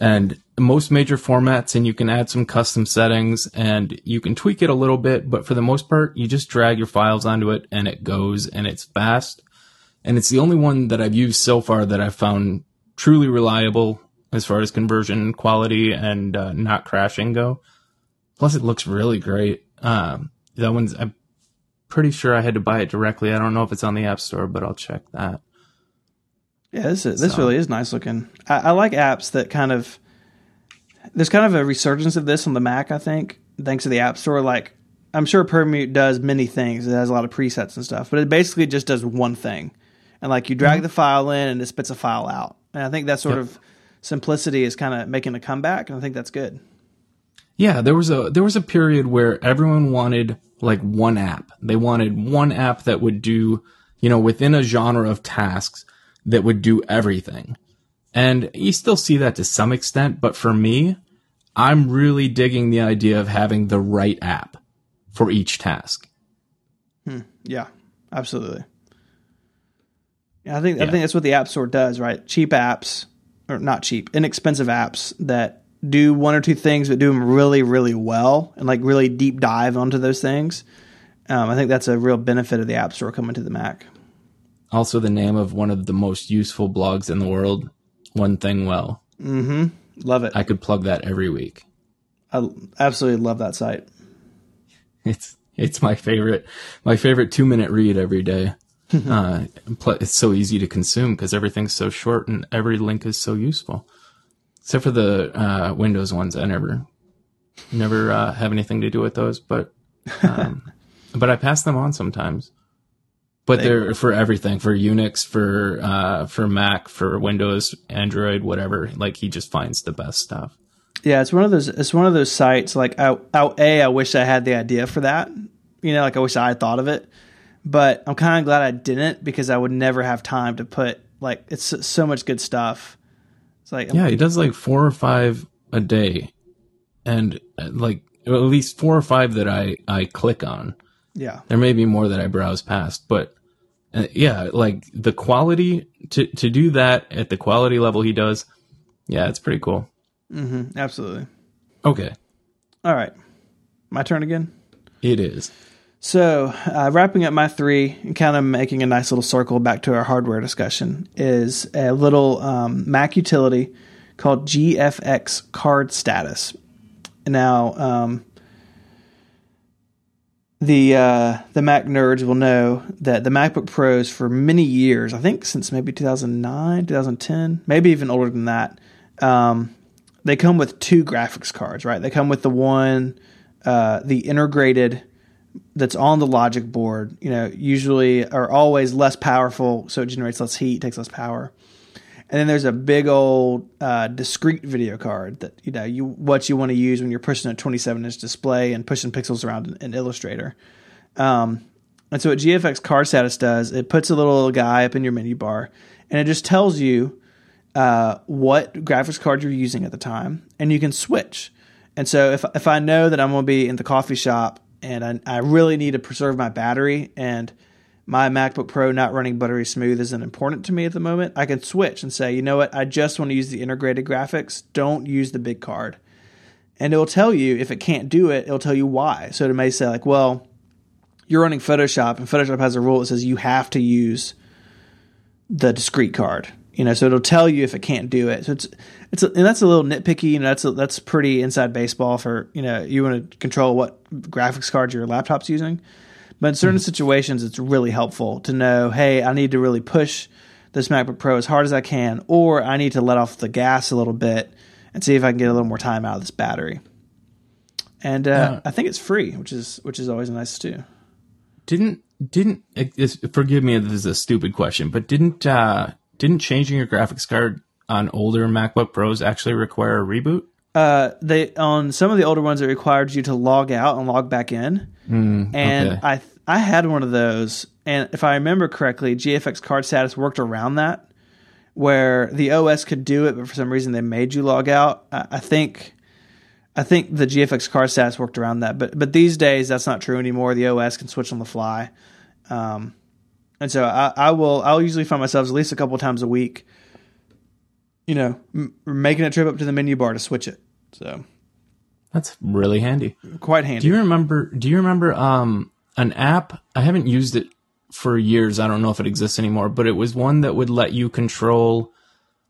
and most major formats. And you can add some custom settings and you can tweak it a little bit. But for the most part, you just drag your files onto it and it goes, and it's fast. And it's the only one that I've used so far that I've found truly reliable as far as conversion quality and uh, not crashing go. Plus, it looks really great. Um, that one's, I'm pretty sure I had to buy it directly. I don't know if it's on the App Store, but I'll check that. Yeah, this is, this so. really is nice looking. I, I like apps that kind of, there's kind of a resurgence of this on the Mac, I think, thanks to the App Store. Like, I'm sure Permute does many things. It has a lot of presets and stuff, but it basically just does one thing. And like you drag mm-hmm. the file in and it spits a file out. And I think that sort yep. of simplicity is kind of making a comeback. And I think that's good. Yeah, there was a there was a period where everyone wanted like one app. They wanted one app that would do, you know, within a genre of tasks that would do everything. And you still see that to some extent, but for me, I'm really digging the idea of having the right app for each task. Hmm. Yeah, absolutely. Yeah, I think yeah. I think that's what the App Store does, right? Cheap apps, or not cheap, inexpensive apps that do one or two things, but do them really, really well and like really deep dive onto those things. Um, I think that's a real benefit of the App Store coming to the Mac. Also the name of one of the most useful blogs in the world, One Thing Well. Mm-hmm. Love it. I could plug that every week. I absolutely love that site. It's it's my favorite my favorite two minute read every day. uh, it's so easy to consume because everything's so short and every link is so useful. Except for the uh, Windows ones, I never never uh, have anything to do with those, but um, but I pass them on sometimes. But they, they're for everything, for Unix, for uh, for Mac, for Windows, Android, whatever. Like he just finds the best stuff. Yeah, it's one of those. It's one of those sites. Like, I, I, a, I wish I had the idea for that. You know, like I wish I had thought of it. But I'm kind of glad I didn't because I would never have time to put like it's so much good stuff. It's like yeah, he does like four or five a day, and like at least four or five that I, I click on. Yeah, there may be more that I browse past, but uh, yeah, like the quality to to do that at the quality level he does. Yeah, it's pretty cool. Mm-hmm, absolutely. Okay. All right. My turn again? It is. So uh, wrapping up my three and kind of making a nice little circle back to our hardware discussion is a little um, Mac utility called G F X Card Status. Now, um, the uh, the Mac nerds will know that the MacBook Pros for many years, I think since maybe two thousand nine, two thousand ten, maybe even older than that, um, they come with two graphics cards, right? They come with the one, uh, the integrated that's on the logic board, you know, usually are always less powerful, so it generates less heat, takes less power. And then there's a big old uh, discrete video card that, you know, you what you want to use when you're pushing a twenty-seven inch display and pushing pixels around in, in Illustrator. Um, and so what G F X Card Status does, it puts a little guy up in your menu bar, and it just tells you Uh, what graphics card you're using at the time, and you can switch. And so if if I know that I'm going to be in the coffee shop and I, I really need to preserve my battery and my MacBook Pro not running buttery smooth isn't important to me at the moment, I can switch and say, you know what, I just want to use the integrated graphics. Don't use the big card. And it'll tell you, if it can't do it, it'll tell you why. So it may say like, well, you're running Photoshop, and Photoshop has a rule that says you have to use the discrete card. You know, so it'll tell you if it can't do it. So it's it's a, and that's a little nitpicky. You know, that's a, that's pretty inside baseball for, you know, you want to control what graphics card your laptop's using. But in certain mm-hmm. situations, it's really helpful to know, hey, I need to really push this MacBook Pro as hard as I can, or I need to let off the gas a little bit and see if I can get a little more time out of this battery. And uh, uh, I think it's free, which is which is always nice too. Didn't didn't forgive me if this is a stupid question, but didn't. Uh, Didn't changing your graphics card on older MacBook Pros actually require a reboot? Uh, they on some of the older ones, it required you to log out and log back in. Mm, and okay. I I had one of those, and if I remember correctly, G F X Card Status worked around that, where the O S could do it, but for some reason they made you log out. I, I think I think the G F X Card Status worked around that, but but these days that's not true anymore. The O S can switch on the fly. Um, And so I, I will. I'll usually find myself at least a couple times a week, you know, m- making a trip up to the menu bar to switch it. So that's really handy. Quite handy. Do you remember? Do you remember um, an app? I haven't used it for years. I don't know if it exists anymore. But it was one that would let you control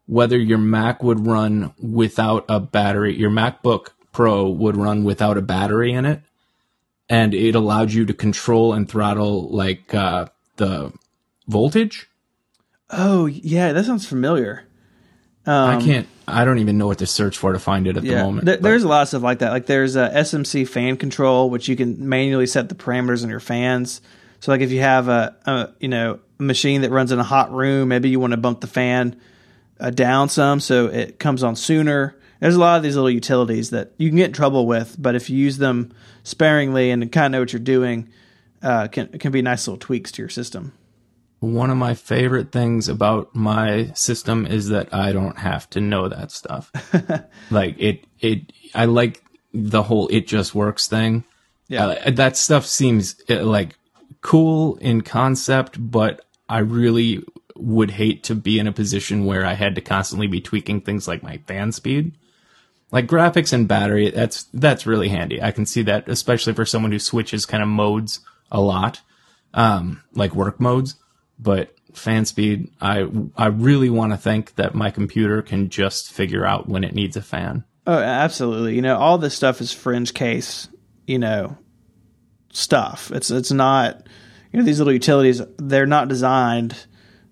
whether your Mac would run without a battery. Your MacBook Pro would run without a battery in it, and it allowed you to control and throttle like uh, the voltage? Oh, yeah, that sounds familiar. Um, I can't, I don't even know what to search for to find it at yeah, the moment. Th- there's a lot of stuff like that. Like there's a S M C fan control, which you can manually set the parameters on your fans. So like if you have a, a you know, machine that runs in a hot room, maybe you want to bump the fan uh, down some so it comes on sooner. There's a lot of these little utilities that you can get in trouble with, but if you use them sparingly and kind of know what you're doing, uh, can can be nice little tweaks to your system. One of my favorite things about my system is that I don't have to know that stuff. Like it, it, I like the whole, it just works thing. Yeah. Uh, that stuff seems uh, like cool in concept, but I really would hate to be in a position where I had to constantly be tweaking things like my fan speed, like graphics and battery. That's, that's really handy. I can see that, especially for someone who switches kind of modes a lot, um, like work modes. But fan speed, I I really want to think that my computer can just figure out when it needs a fan. Oh, absolutely. You know, all this stuff is fringe case, you know, stuff. It's it's not, you know, these little utilities, they're not designed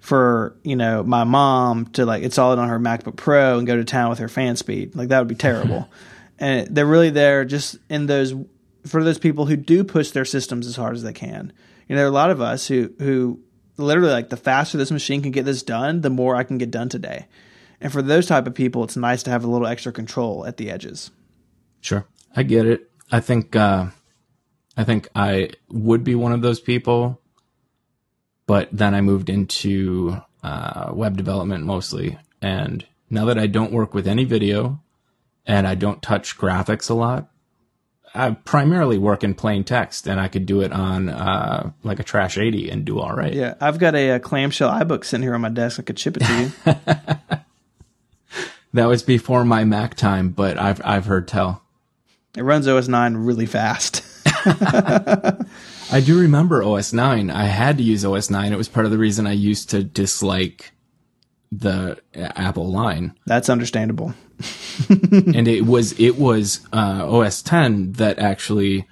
for, you know, my mom to like install it on her MacBook Pro and go to town with her fan speed. Like, that would be terrible. And they're really there just in those, for those people who do push their systems as hard as they can. You know, there are a lot of us who, who literally, like, the faster this machine can get this done, the more I can get done today. And for those type of people, it's nice to have a little extra control at the edges. Sure. I get it. I think, uh, I think I would be one of those people. But then I moved into uh, web development mostly. And now that I don't work with any video and I don't touch graphics a lot, I primarily work in plain text, and I could do it on uh, like a Trash eighty and do all right. Yeah, I've got a, a clamshell iBook sitting here on my desk. I could ship it to you. That was before my Mac time, but I've I've heard tell. It runs O S nine really fast. I do remember O S nine. I had to use O S nine. It was part of the reason I used to dislike the Apple line. That's understandable. And it was it was uh, O S ten that actually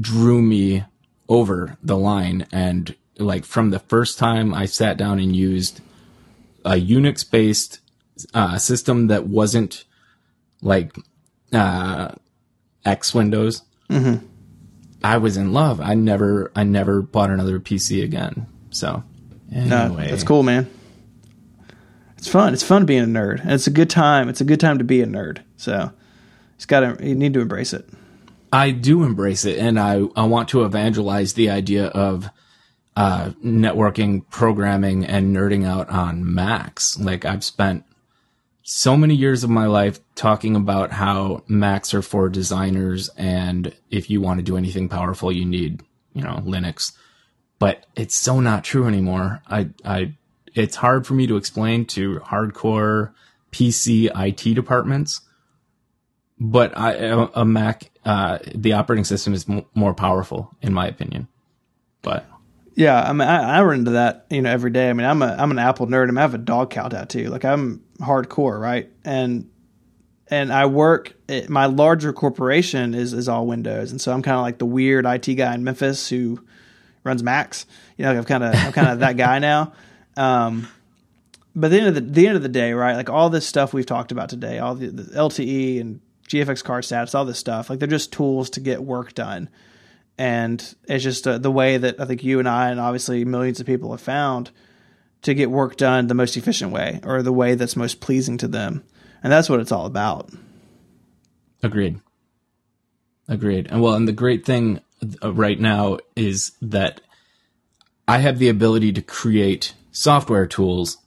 drew me over the line. And like from the first time I sat down and used a Unix-based uh, system that wasn't like uh, X Windows. Mm-hmm. I was in love. I never, I never bought another P C again. So, anyway, no, that's cool, man. It's fun. It's fun being a nerd, and it's a good time. It's a good time to be a nerd. So, it's got to. You need to embrace it. I do embrace it, and I, I want to evangelize the idea of uh, networking, programming, and nerding out on Macs. Like, I've spent so many years of my life talking about how Macs are for designers, and if you want to do anything powerful, you need, you know, Linux. But it's so not true anymore. I, I, it's hard for me to explain to hardcore P C I T departments. But I, a Mac, uh, the operating system is m- more powerful, in my opinion. But yeah, I mean, I, I run into that, you know, every day. I mean, I'm a, I'm an Apple nerd. I mean, I have a dog cow tattoo. Like, I'm hardcore, right? And and I work at my larger corporation is is all Windows, and so I'm kind of like the weird I T guy in Memphis who runs Macs. You know, like I'm kind of I'm kind of that guy now. Um, but the end of the, the end of the day, right? Like all this stuff we've talked about today, all the, the L T E and G F X Card Status, all this stuff, like they're just tools to get work done, and it's just uh, the way that I think you and I and obviously millions of people have found to get work done the most efficient way or the way that's most pleasing to them. And that's what it's all about. Agreed. Agreed. And well, and the great thing right now is that I have the ability to create software tools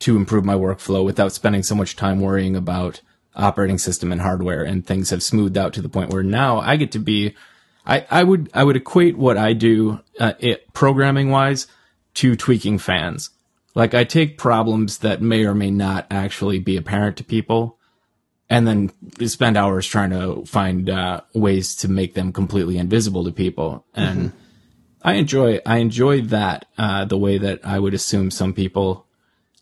to improve my workflow without spending so much time worrying about operating system and hardware, and things have smoothed out to the point where now I get to be, I, I would, I would equate what I do uh, it, programming wise to tweaking fans. Like, I take problems that may or may not actually be apparent to people and then spend hours trying to find uh, ways to make them completely invisible to people. And mm-hmm. I enjoy I enjoy that uh, the way that I would assume some people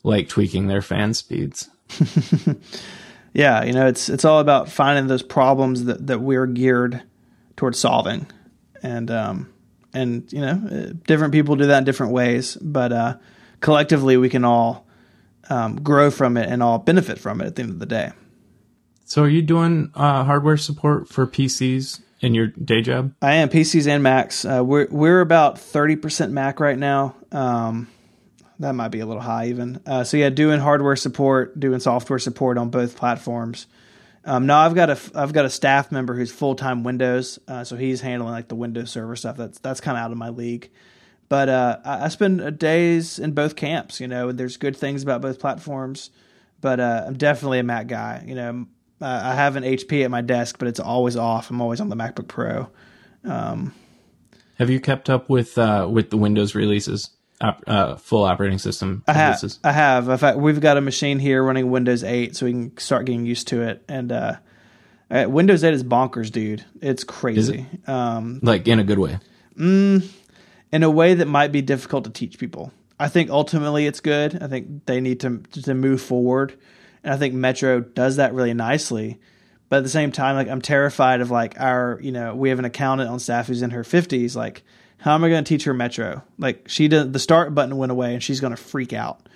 like tweaking their fan speeds. Yeah, you know, it's it's all about finding those problems that, that we're geared towards solving. And, um, and you know, different people do that in different ways, but... Uh, collectively, we can all um, grow from it and all benefit from it at the end of the day. So are you doing uh, hardware support for P Cs in your day job? I am, P Cs and Macs. Uh, we're we're about thirty percent Mac right now. Um, that might be a little high even. Uh, so yeah, doing hardware support, doing software support on both platforms. Um, now I've got a I've got a staff member who's full-time Windows, uh, so he's handling like the Windows server stuff. That's that's kind of out of my league. But uh, I spend days in both camps, you know, and there's good things about both platforms, but uh, I'm definitely a Mac guy. You know, uh, I have an H P at my desk, but it's always off. I'm always on the MacBook Pro. Um, have you kept up with uh, with the Windows releases, op- uh, full operating system I releases? Ha- I have. In fact, we've got a machine here running Windows eight, so we can start getting used to it. And uh, Windows eight is bonkers, dude. It's crazy. Is it? Um, like, in a good way? Mm-hmm. In a way that might be difficult to teach people. I think ultimately it's good. I think they need to to move forward, and I think Metro does that really nicely. But at the same time, like, I'm terrified of, like, our, you know, we have an accountant on staff who's in her fifties. Like, how am I going to teach her Metro? Like, she did, the start button went away, and she's going to freak out.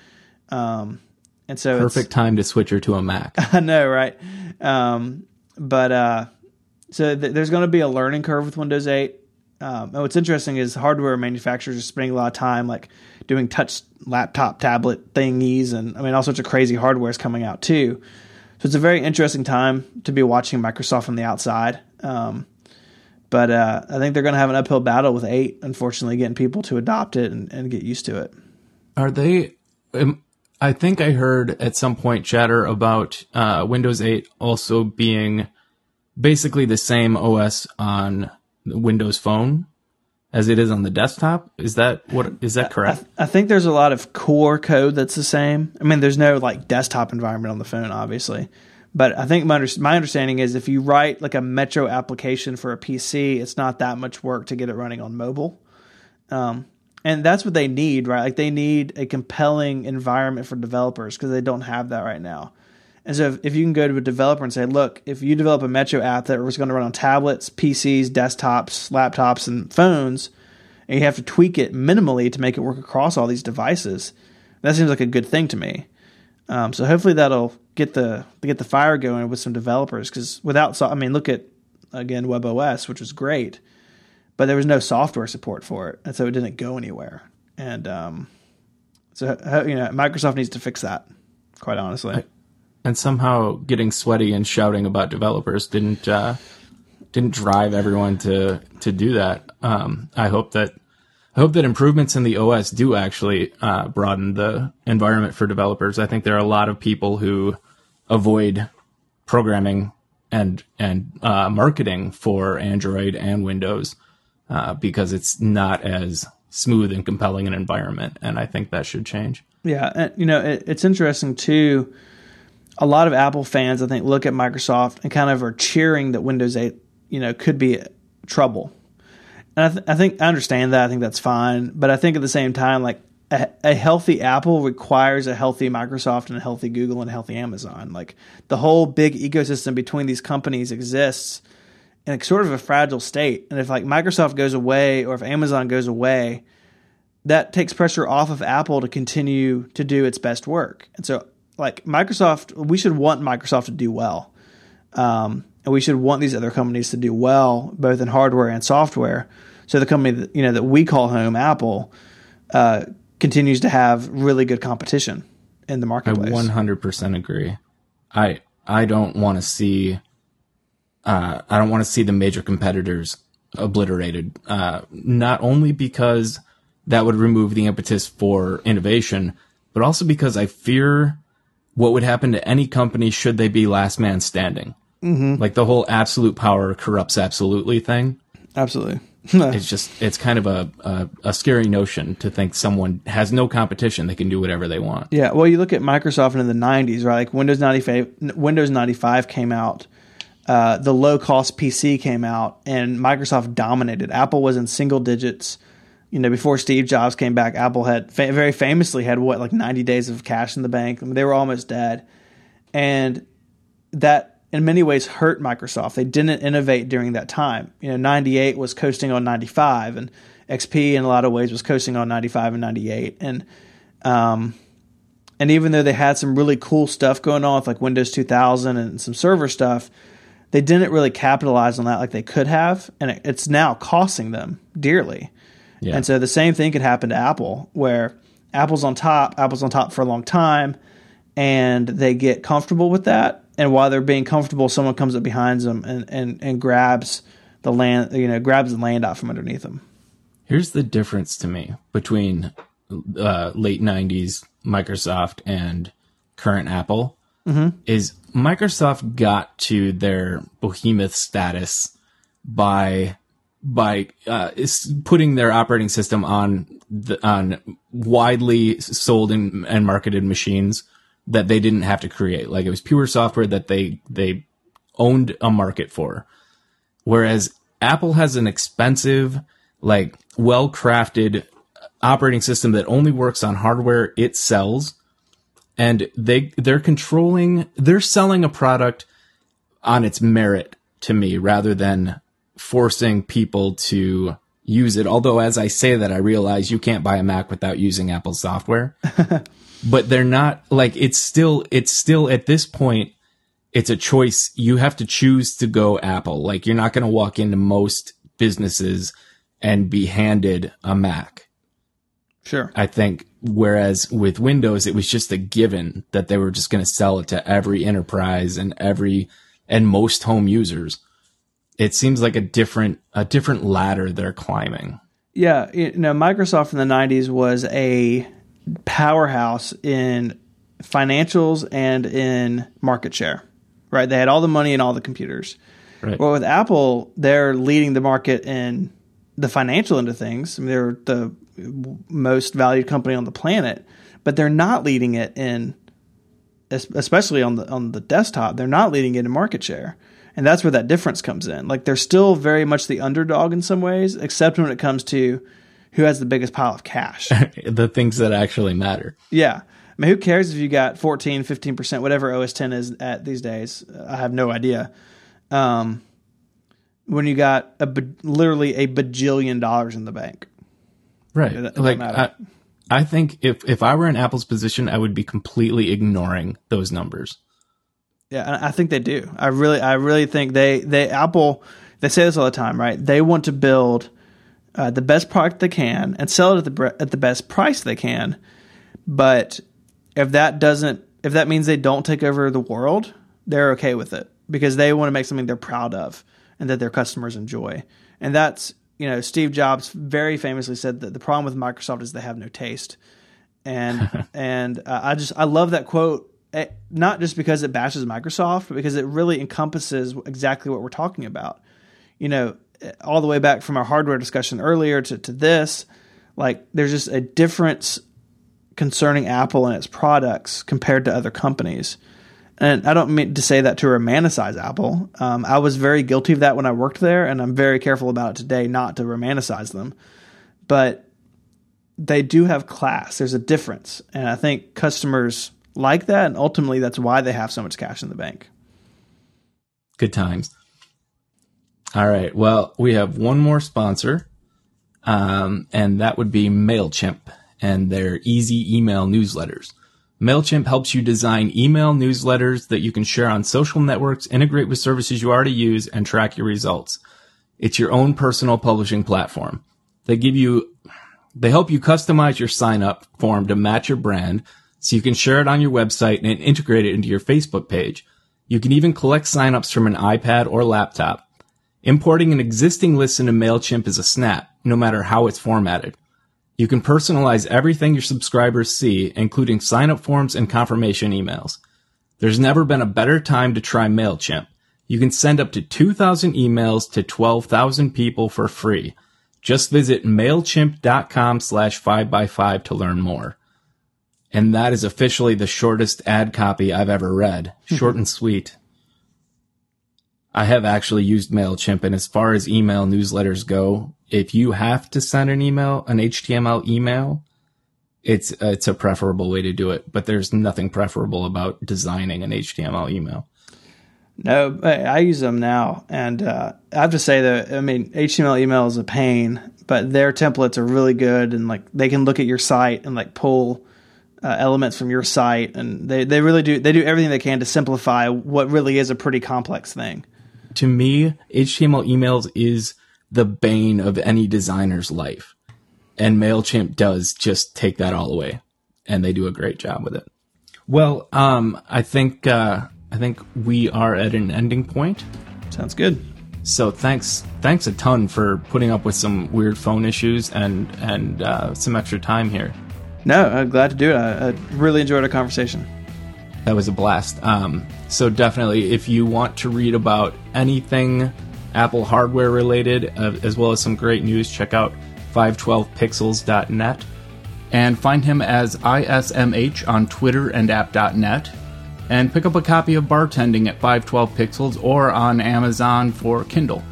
Um, and so perfect time to switch her to a Mac. I know, right? Um, but uh, so th- there's going to be a learning curve with Windows eight. Um, and what's interesting is hardware manufacturers are spending a lot of time, like, doing touch laptop, tablet thingies, and I mean, all sorts of crazy hardware is coming out too. So it's a very interesting time to be watching Microsoft from the outside. Um, but uh, I think they're going to have an uphill battle with eight, unfortunately, getting people to adopt it and, and get used to it. Are they um, – I think I heard at some point chatter about uh, Windows eight also being basically the same O S on the Windows Phone as it is on the desktop. Is that what is that correct? I, I think there's a lot of core code that's the same. I mean, there's no like desktop environment on the phone, obviously, but I think my under, my understanding is if you write like a Metro application for a P C, it's not that much work to get it running on mobile, um, and that's what they need, right? Like they need a compelling environment for developers because they don't have that right now. And so if, if you can go to a developer and say, look, if you develop a Metro app that was going to run on tablets, P Cs, desktops, laptops, and phones, and you have to tweak it minimally to make it work across all these devices, that seems like a good thing to me. Um, so hopefully that'll get the get the fire going with some developers because without so- – I mean, look at, again, WebOS, which was great, but there was no software support for it, and so it didn't go anywhere. And um, so you know, Microsoft needs to fix that, quite honestly. I- And somehow getting sweaty and shouting about developers didn't uh, didn't drive everyone to to do that. Um, I hope that I hope that improvements in the O S do actually uh, broaden the environment for developers. I think there are a lot of people who avoid programming and and uh, marketing for Android and Windows uh, because it's not as smooth and compelling an environment. And I think that should change. Yeah, and, you know, it, it's interesting too. A lot of Apple fans, I think, look at Microsoft and kind of are cheering that Windows eight, you know, could be trouble. And I, th- I think I understand that. I think that's fine. But I think at the same time, like a, a healthy Apple requires a healthy Microsoft and a healthy Google and a healthy Amazon. Like the whole big ecosystem between these companies exists in a sort of a fragile state. And if like Microsoft goes away or if Amazon goes away, that takes pressure off of Apple to continue to do its best work. And so like Microsoft, we should want Microsoft to do well. Um, and we should want these other companies to do well, both in hardware and software. So the company that, you know, that we call home, Apple, uh, continues to have really good competition in the marketplace. I one hundred percent agree. I I don't want to see uh, I don't want to see the major competitors obliterated. Uh, not only because that would remove the impetus for innovation, but also because I fear what would happen to any company should they be last man standing. Mm-hmm. Like the whole absolute power corrupts absolutely thing. Absolutely. It's just, it's kind of a, a, a scary notion to think someone has no competition. They can do whatever they want. Yeah. Well, you look at Microsoft in the nineties, right? Like Windows ninety-five, Windows ninety-five came out. Uh, the low cost P C came out and Microsoft dominated. Apple was in single digits. You know, before Steve Jobs came back, Apple had fa- very famously had what, like ninety days of cash in the bank. I mean, they were almost dead. And that in many ways hurt Microsoft. They didn't innovate during that time. You know, ninety-eight was coasting on ninety-five, and X P in a lot of ways was coasting on ninety-five and ninety-eight. And, um, and even though they had some really cool stuff going on with like Windows two thousand and some server stuff, they didn't really capitalize on that like they could have. And it, it's now costing them dearly. Yeah. And so the same thing could happen to Apple, where Apple's on top, Apple's on top for a long time, and they get comfortable with that. And while they're being comfortable, someone comes up behind them and, and, and grabs the land, you know, grabs the land out from underneath them. Here's the difference to me between uh, late nineties Microsoft and current Apple mm-hmm. is Microsoft got to their behemoth status by. by uh, is putting their operating system on the, on widely sold and, and marketed machines that they didn't have to create. Like it was pure software that they they owned a market for. Whereas Apple has an expensive, like well-crafted operating system that only works on hardware it sells, and they they're controlling they're selling a product on its merit to me rather than forcing people to use it. Although as I say that, I realize you can't buy a Mac without using Apple software. But they're not like it's still it's still at this point, it's a choice. You have to choose to go Apple. Like, you're not going to walk into most businesses and be handed a Mac. Sure. I think, whereas with Windows, it was just a given that they were just going to sell it to every enterprise and every and most home users. It seems like a different a different ladder they're climbing. Yeah. You know, Microsoft in the nineties was a powerhouse in financials and in market share, right? They had all the money and all the computers. Right. Well, with Apple, they're leading the market in the financial end of things. I mean, they're the most valued company on the planet, but they're not leading it in, especially on the on the desktop, they're not leading it in market share. And that's where that difference comes in. Like, they're still very much the underdog in some ways, except when it comes to who has the biggest pile of cash. The things that actually matter. Yeah. I mean, who cares if you got fourteen, fifteen percent, whatever O S ten is at these days? I have no idea. Um, when you got a, literally a bajillion dollars in the bank. Right. It, it like, I, I think if, if I were in Apple's position, I would be completely ignoring those numbers. Yeah, I think they do. I really, I really think they, they, Apple, they say this all the time, right? They want to build uh, the best product they can and sell it at the at the best price they can. But if that doesn't, if that means they don't take over the world, they're okay with it because they want to make something they're proud of and that their customers enjoy. And that's, you know, Steve Jobs very famously said that the problem with Microsoft is they have no taste. And and uh, I just I love that quote. It, not just because it bashes Microsoft, but because it really encompasses exactly what we're talking about. You know, all the way back from our hardware discussion earlier to, to this, like, there's just a difference concerning Apple and its products compared to other companies. And I don't mean to say that to romanticize Apple. Um, I was very guilty of that when I worked there, and I'm very careful about it today not to romanticize them. But they do have class. There's a difference. And I think customers like that, and ultimately that's why they have so much cash in the bank. Good times. All right, well, we have one more sponsor, um, and that would be MailChimp and their easy email newsletters. MailChimp helps you design email newsletters that you can share on social networks, integrate with services you already use, and track your results. It's your own personal publishing platform. They give you, they help you customize your sign-up form to match your brand, so you can share it on your website and integrate it into your Facebook page. You can even collect signups from an iPad or laptop. Importing an existing list into MailChimp is a snap, no matter how it's formatted. You can personalize everything your subscribers see, including signup forms and confirmation emails. There's never been a better time to try MailChimp. You can send up to two thousand emails to twelve thousand people for free. Just visit MailChimp dot com slash five by five to learn more. And that is officially the shortest ad copy I've ever read. Short and sweet. I have actually used MailChimp, and as far as email newsletters go, if you have to send an email, an H T M L email, it's it's a preferable way to do it. But there's nothing preferable about designing an H T M L email. No, I use them now. And uh, I have to say that, I mean, H T M L email is a pain, but their templates are really good. And like, they can look at your site and like pull Uh, elements from your site, and they, they really do they do everything they can to simplify what really is a pretty complex thing. To me, H T M L emails is the bane of any designer's life, and MailChimp does just take that all away, and they do a great job with it. Well, um, I think uh, I think we are at an ending point. Sounds good. So thanks thanks a ton for putting up with some weird phone issues and and uh, some extra time here. No, I'm glad to do it. I, I really enjoyed our conversation. That was a blast. Um, so definitely, if you want to read about anything Apple hardware related, uh, as well as some great news, check out five twelve pixels dot net. And find him as I S M H on Twitter and app dot net. And pick up a copy of Bartending at five twelve pixels or on Amazon for Kindle.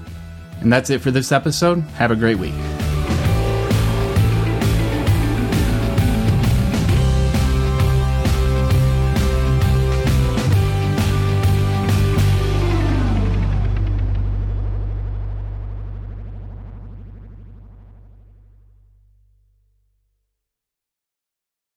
And that's it for this episode. Have a great week.